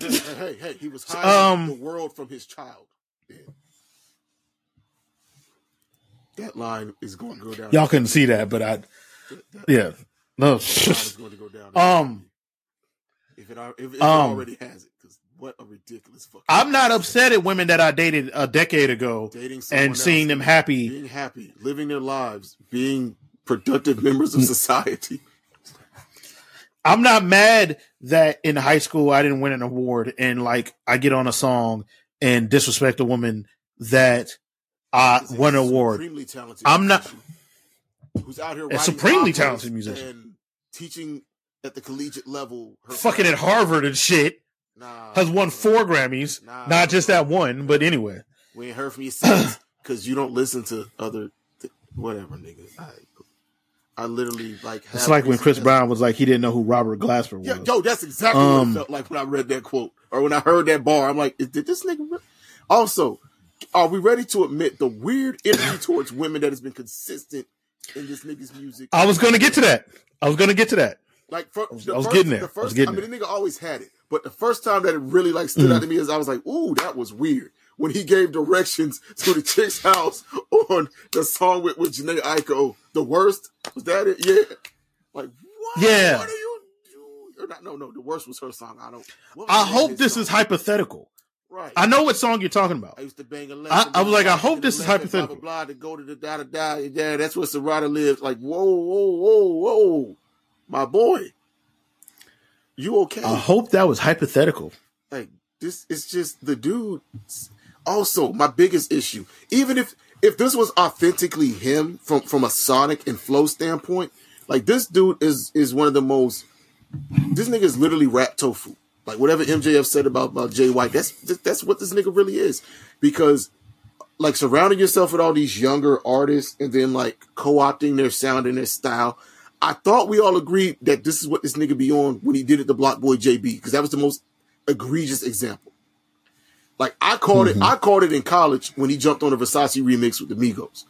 hey, he was hiding the world from his child. Yeah. That line is going to go down. Y'all couldn't see that, but yeah, no, is going to go down. If it already has it. What a ridiculous fucking I'm not upset at women that I dated a decade ago and seeing them happy. Being happy, living their lives, being productive members of society. I'm not mad that in high school I didn't win an award and like I get on a song and disrespect a woman that I won an award. I'm not who's out here supremely talented musician and teaching at the collegiate level fucking at Harvard and shit. Has won 4 Grammys, not just that one, but anyway. We ain't heard from you since because you don't listen to other whatever, nigga. I literally like. It's like when Chris Brown was like he didn't know who Robert Glasper was. Yeah, yo, that's exactly what it felt like when I read that quote or when I heard that bar. I'm like, did this nigga? Really? Also, are we ready to admit the weird energy towards women that has been consistent in this nigga's music? I was gonna get to that. Like, I mean, the nigga always had it. But the first time that it really like stood out to me is I was like, "Ooh, that was weird." When he gave directions to the chick's house on the song with Jhené Aiko, the worst was that it. Yeah, like what? Yeah. What are you doing? No, the worst was her song. I hope this is hypothetical. Right. I know what song you're talking about. I used to bang a left. I was like, I hope this is hypothetical. Blah, blah, blah, to go to the da da da. Yeah, that's where Serrata lives. Like, whoa, whoa, whoa, whoa, my boy. You okay? I hope that was hypothetical. Like this is just the dude. Also, my biggest issue, even if this was authentically him from a sonic and flow standpoint, like this dude is one of the most. This nigga is literally rap tofu. Like whatever MJF said about Jay White, that's what this nigga really is. Because like surrounding yourself with all these younger artists and then like co-opting their sound and their style. I thought we all agreed that this is what this nigga be on when he did it to Block Boy JB, because that was the most egregious example. Like I called it in college when he jumped on a Versace remix with the Migos.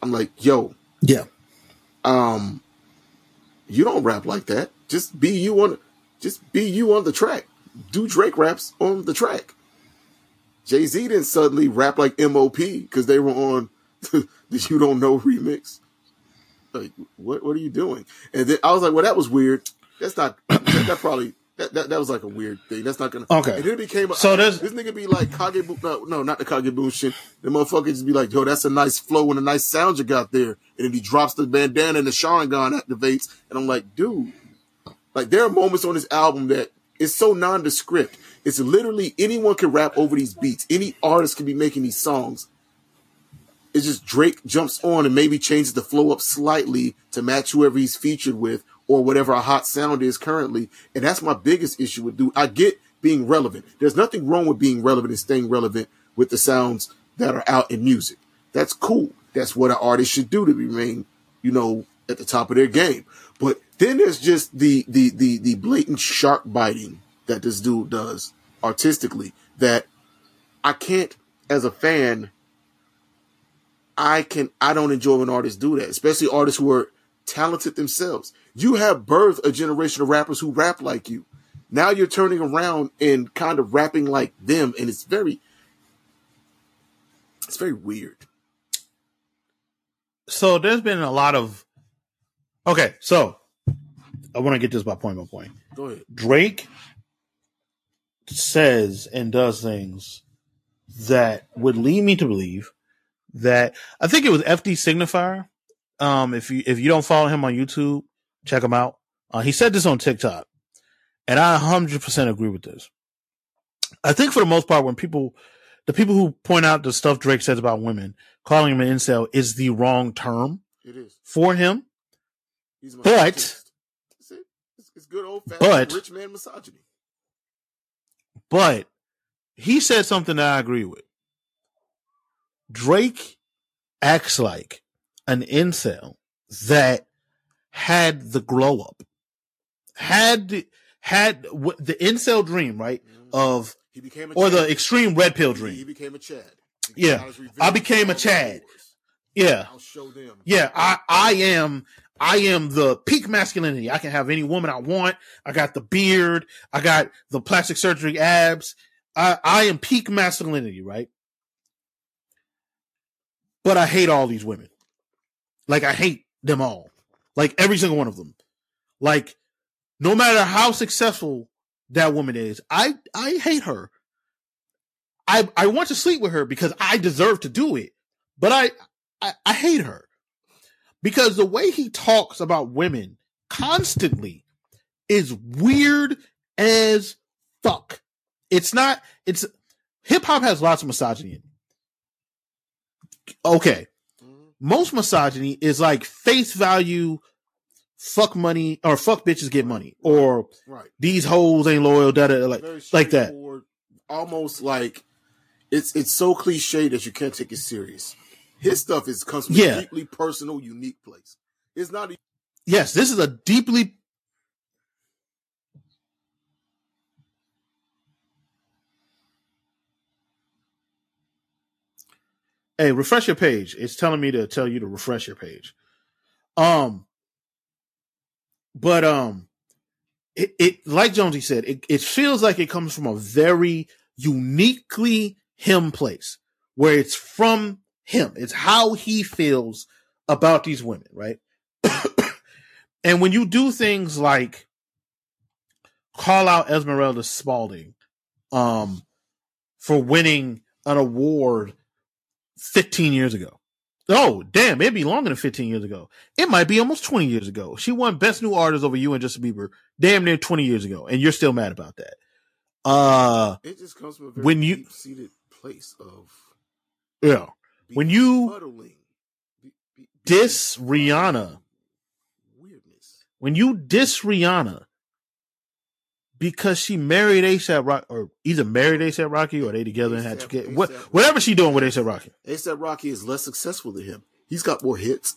I'm like, yo, yeah. You don't rap like that. Just be you on the track. Do Drake raps on the track. Jay-Z didn't suddenly rap like M.O.P. because they were on the You Don't Know remix. Like, what are you doing? And then I was like, well, that was weird. That's not, that probably, that was like a weird thing. That's not gonna, okay. And then it became, this nigga be like, Kagebo, no, not the Kagebo shit. The motherfucker just be like, yo, that's a nice flow and a nice sound you got there. And then he drops the bandana and the Sharingan activates. And I'm like, dude, like there are moments on this album that it's so nondescript. It's literally anyone can rap over these beats. Any artist can be making these songs. It's just Drake jumps on and maybe changes the flow up slightly to match whoever he's featured with or whatever a hot sound is currently. And that's my biggest issue with Dude. I get being relevant. There's nothing wrong with being relevant and staying relevant with the sounds that are out in music. That's cool. That's what an artist should do to remain, you know, at the top of their game. But then there's just the blatant shark biting that this dude does artistically that I can't, as a fan, I don't enjoy when artists do that, especially artists who are talented themselves. You have birthed a generation of rappers who rap like you. Now you're turning around and kind of rapping like them, and it's very weird. So there's been a lot of... Okay, so I want to get this point by point. Go ahead. Drake says and does things that would lead me to believe that I think it was FD Signifier. If you don't follow him on YouTube, check him out. He said this on TikTok, and I 100% agree with this. I think for the most part, when the people who point out the stuff Drake says about women, calling him an incel is the wrong term for him. But it's good old fashioned rich man misogyny. But he said something that I agree with. Drake acts like an incel that had the glow up, had the incel dream, right? Mm-hmm. The extreme red pill dream. He became a Chad. I became a Chad. Yeah, I'll show them. Yeah, I am the peak masculinity. I can have any woman I want. I got the beard. I got the plastic surgery abs. I am peak masculinity, right? But I hate all these women. Like, I hate them all. Like, every single one of them. Like, no matter how successful that woman is, I hate her. I want to sleep with her because I deserve to do it. But I hate her. Because the way he talks about women constantly is weird as fuck. Hip-hop has lots of misogyny in it. Okay, most misogyny is like face value, fuck money, or fuck bitches get money, or right. These hoes ain't loyal, like that. Almost like it's so cliche that you can't take it serious. His stuff comes from a deeply personal, unique place. It's not. This is a deeply. Hey, refresh your page. It's telling me to tell you to refresh your page. But it like Jonesy said, it feels like it comes from a very uniquely him place where it's from him. It's how he feels about these women, right? And when you do things like call out Esmeralda Spalding for winning an award 15 years ago. Oh, damn, it'd be longer than 15 years ago. It might be almost 20 years ago. She won Best New Artist over you and Justin Bieber damn near 20 years ago, and you're still mad about that. It just comes from a very deep-seated place of... Yeah. When you diss Rihanna... Weirdness. When you diss Rihanna because she married A$AP Rocky, or either married A$AP Rocky or they together and had to get whatever she doing with A$AP Rocky. A$AP Rocky is less successful than him. He's got more hits.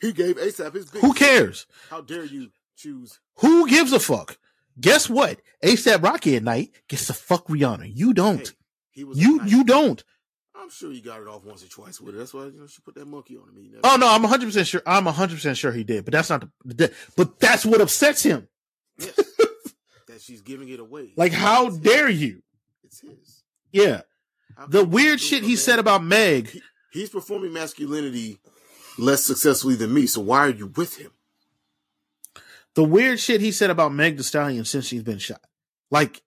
He gave A$AP his big. Who cares? How dare you choose? Who gives a fuck? Guess what? A$AP Rocky at night gets to fuck Rihanna. You don't. Hey, you don't. I'm sure he got it off once or twice with it. That's why, you know, she put that monkey on him. Oh no, I'm 100% sure. I'm 100% sure he did, but that's not the but that's what upsets him. Yes. That she's giving it away. Like, how dare you? It's his. Yeah. The weird shit he said about Meg. He's performing masculinity less successfully than me, so why are you with him? The weird shit he said about Meg Thee Stallion since she's been shot. Like,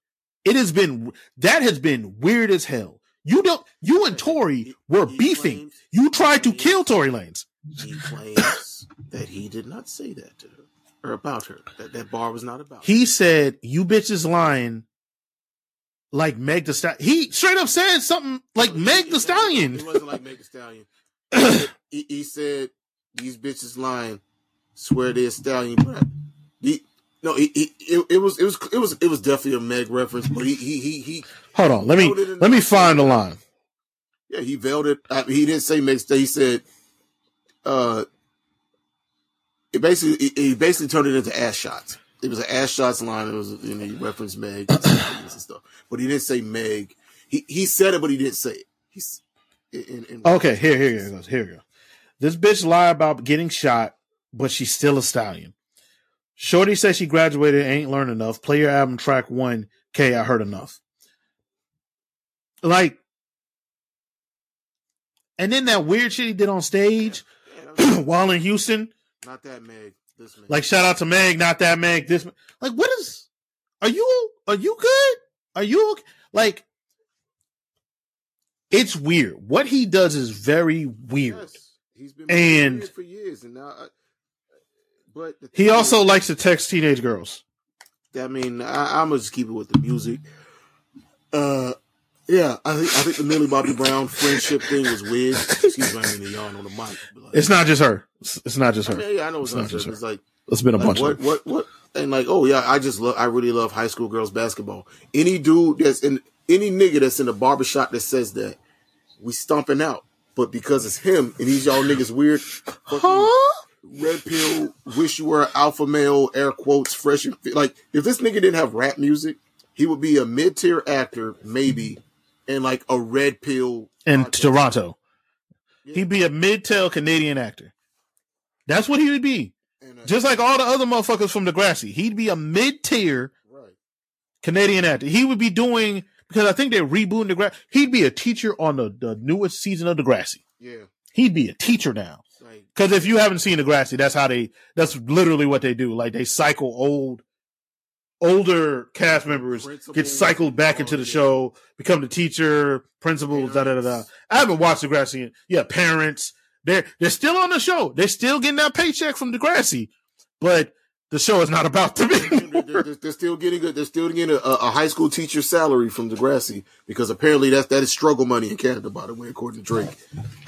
it has been, that has been weird as hell. You don't, you and Tory were beefing. You tried to kill Tory Lanez. He claims that he did not say that to her or about her. That bar was not about her. He said, you bitches lying like Meg Thee Stallion. He straight up said something like Meg Thee Stallion. It wasn't like Meg Thee Stallion. He said, these bitches lying, swear they're Stallion. But it was definitely a Meg reference, but he hold on, let me find the line. Yeah, he veiled it. He didn't say Meg's day. He said, he basically turned it into ass shots. It was an ass shots line. It was, you know, he referenced Meg and stuff, but he didn't say Meg. He said it, but he didn't say it. Okay, here it goes. Here we go. This bitch lied about getting shot, but she's still a stallion. Shorty says she graduated and ain't learned enough. Play your album track 1, K, I heard enough. Like, and then that weird shit he did on stage while in Houston. Not that Meg. This Meg. Like, shout out to Meg, not that Meg. This Meg. Like, what is, are you good? Are you okay? Like, it's weird. What he does is very weird. Yes, he's been weird for years, and now but he also likes to text teenage girls. I mean, I'm gonna just keep it with the music. Yeah, I think the Millie Bobby Brown friendship thing was weird. She's running the yarn on the mic. Like, it's not just her. It's not just her. I mean, yeah, I know it's not just her. It's like it's been a bunch. What? And like, oh yeah, I really love high school girls basketball. Any dude that's in any nigga that's in a barbershop that says that, we stomping out. But because it's him and these y'all niggas weird. Huh? Red pill, wish you were an alpha male, air quotes, fresh and fit. Like, if this nigga didn't have rap music, he would be a mid-tier actor, maybe, and like a red pill. In Toronto. Yeah. He'd be a mid-tier Canadian actor. That's what he would be. Just like all the other motherfuckers from Degrassi. He'd be a mid-tier Canadian actor. He would be doing, because I think they're rebooting Degrassi, he'd be a teacher on the newest season of Degrassi. Yeah. He'd be a teacher now. Because if you haven't seen Degrassi, that's literally what they do. Like, they cycle older cast members, principal, get cycled back into the show, become the teacher, principal, da-da-da-da. I haven't watched Degrassi yet. Yeah, parents. They're still on the show. They're still getting that paycheck from Degrassi. But the show is not about to be. They're still getting a high school teacher salary from Degrassi, because apparently that is struggle money in Canada, by the way, according to Drake.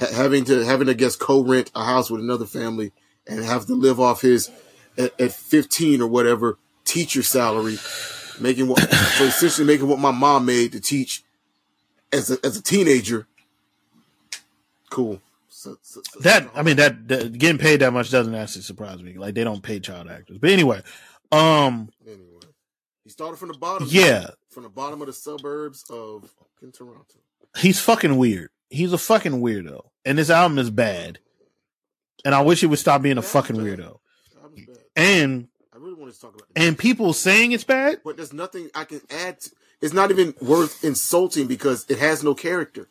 Having to guess co-rent a house with another family and have to live off his at 15 or whatever teacher salary, essentially making what my mom made to teach as a teenager. Cool. That getting paid that much doesn't actually surprise me. Like, they don't pay child actors. But anyway, he started from the bottom. Yeah, from the bottom of the suburbs of fucking Toronto. He's fucking weird. He's a fucking weirdo, and this album is bad. And I wish he would stop being a fucking weirdo. And I really want to talk about this. And people saying it's bad, but there's nothing I can add. It's not even worth insulting because it has no character.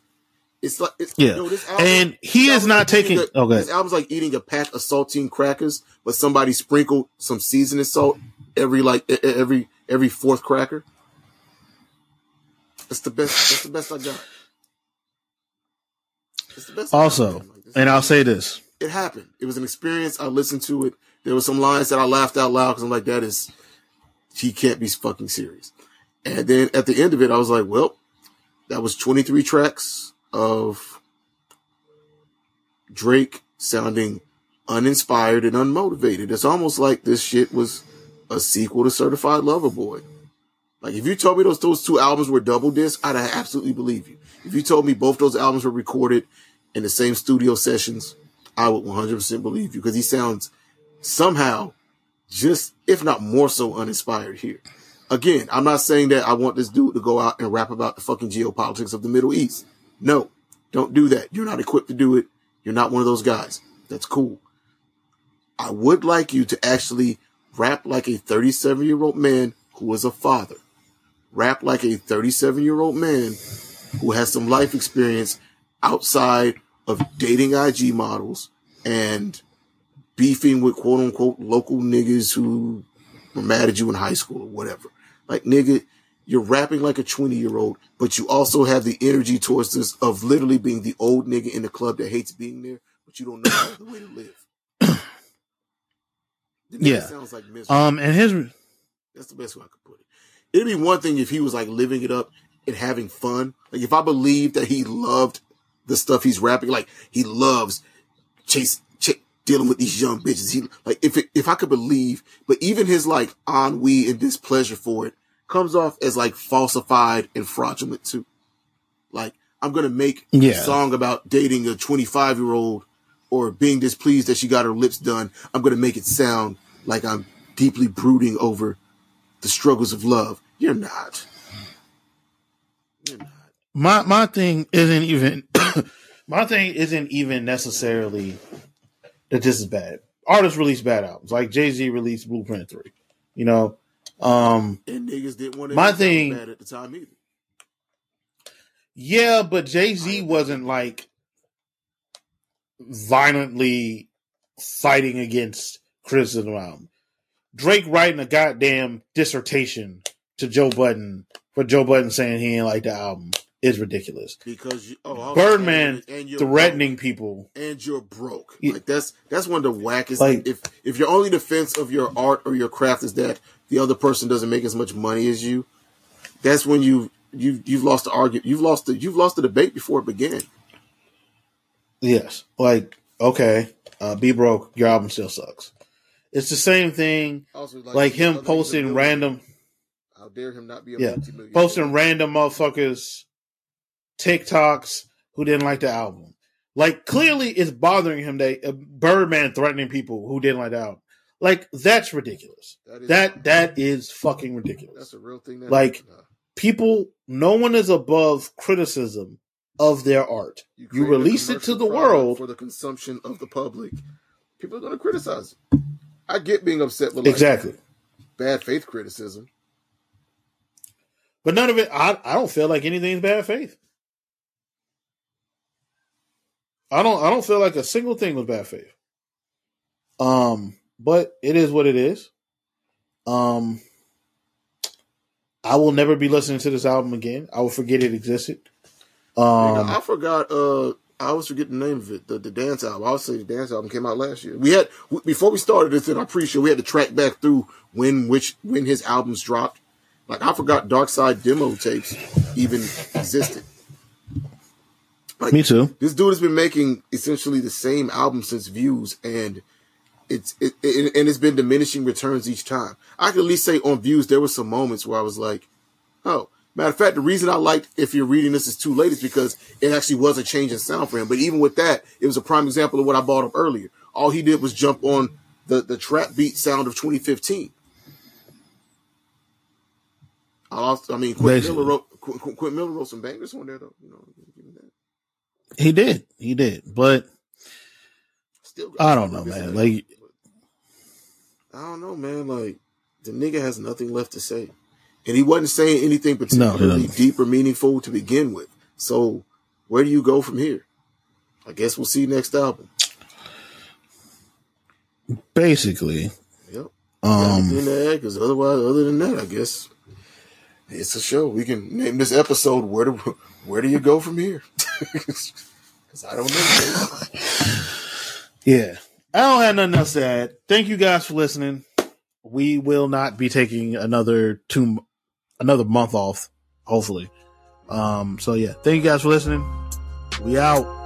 It's like, you know, this album, and he is not taking. Okay, this album's like eating a pack of saltine crackers, but somebody sprinkled some seasoning salt every fourth cracker. That's the best. That's the best I got. It's the best. Also, and I'll say this: it happened. It was an experience. I listened to it. There were some lines that I laughed out loud because I'm like, he can't be fucking serious. And then at the end of it, I was like, well, that was 23 tracks. Of Drake sounding uninspired and unmotivated. It's almost like this shit was a sequel to Certified Lover Boy. Like, if you told me those two albums were double discs, I'd absolutely believe you. If you told me both those albums were recorded in the same studio sessions, I would 100% believe you, because he sounds somehow just, if not more so, uninspired here. Again, I'm not saying that I want this dude to go out and rap about the fucking geopolitics of the Middle East. No, Don't do that. You're not equipped to do it. You're not one of those guys. That's cool. I would like you to actually rap like a 37-year-old man who is a father. Rap like a 37-year-old man who has some life experience outside of dating IG models and beefing with quote-unquote local niggas who were mad at you in high school or whatever. Like, nigga, you're rapping like a 20-year-old, but you also have the energy towards this of literally being the old nigga in the club that hates being there, but you don't know the way to live. Yeah. Sounds like miserable. And his that's the best way I could put it. It'd be one thing if he was like living it up and having fun. Like, if I believed that he loved the stuff he's rapping, like he loves dealing with these young bitches. He like if I could believe, but even his like ennui and displeasure for it comes off as like falsified and fraudulent too. Like, I'm gonna make a song about dating a 25-year-old or being displeased that she got her lips done. I'm gonna make it sound like I'm deeply brooding over the struggles of love. You're not. You're not. My thing isn't even necessarily that this is bad. Artists release bad albums. Like Jay-Z released Blueprint 3. You know? And niggas didn't want to be bad at the time either. Yeah, but Jay-Z wasn't like violently fighting against criticism album. Drake writing a goddamn dissertation to Joe Budden for Joe Budden saying he ain't like the album is ridiculous. Because Birdman and threatening people and you're broke. Yeah. Like that's one of the wackest. Like, if your only defense of your art or your craft is that the other person doesn't make as much money as you, that's when you've lost the argument. You've lost the debate before it began. Yes. Like, okay, be broke. Your album still sucks. It's the same thing. Also, like him posting random. How dare him not be a multi-millionaire. Posting random motherfuckers TikToks who didn't like the album. Like, clearly it's bothering him that Birdman threatening people who didn't like the album. Like, that's ridiculous. That is fucking ridiculous. That's a real thing. No one is above criticism of their art. You release it to the world for the consumption of the public. People are going to criticize it. I get being upset with bad faith criticism. But none of it, I don't feel like anything's bad faith. I don't feel like a single thing was bad faith. But it is what it is. I will never be listening to this album again. I will forget it existed. I always forget the name of it. The dance album. I would say the dance album came out last year. We had before we started this, and I'm pretty sure we had to track back through when his albums dropped. Like, I forgot Dark Side demo tapes even existed. Like, me too. This dude has been making essentially the same album since Views, and it's been diminishing returns each time. I can at least say on Views there were some moments where I was like, oh. Matter of fact, the reason I liked If You're Reading This Is Too Late is because it actually was a change in sound for him. But even with that, it was a prime example of what I brought up earlier. All he did was jump on the trap beat sound of 2015. Quentin Miller wrote some bangers on there, though. You know, he did, but still, I don't know, man. Like, I don't know, man. Like, the nigga has nothing left to say, and he wasn't saying anything particularly deep or meaningful to begin with. So, where do you go from here? I guess we'll see next album. Basically, yep. Because otherwise, other than that, I guess. It's a show. We can name this episode Where do you go from here? Because I don't know. Yeah. I don't have nothing else to add. Thank you guys for listening. We will not be taking another month off, hopefully. So yeah, thank you guys for listening. We out.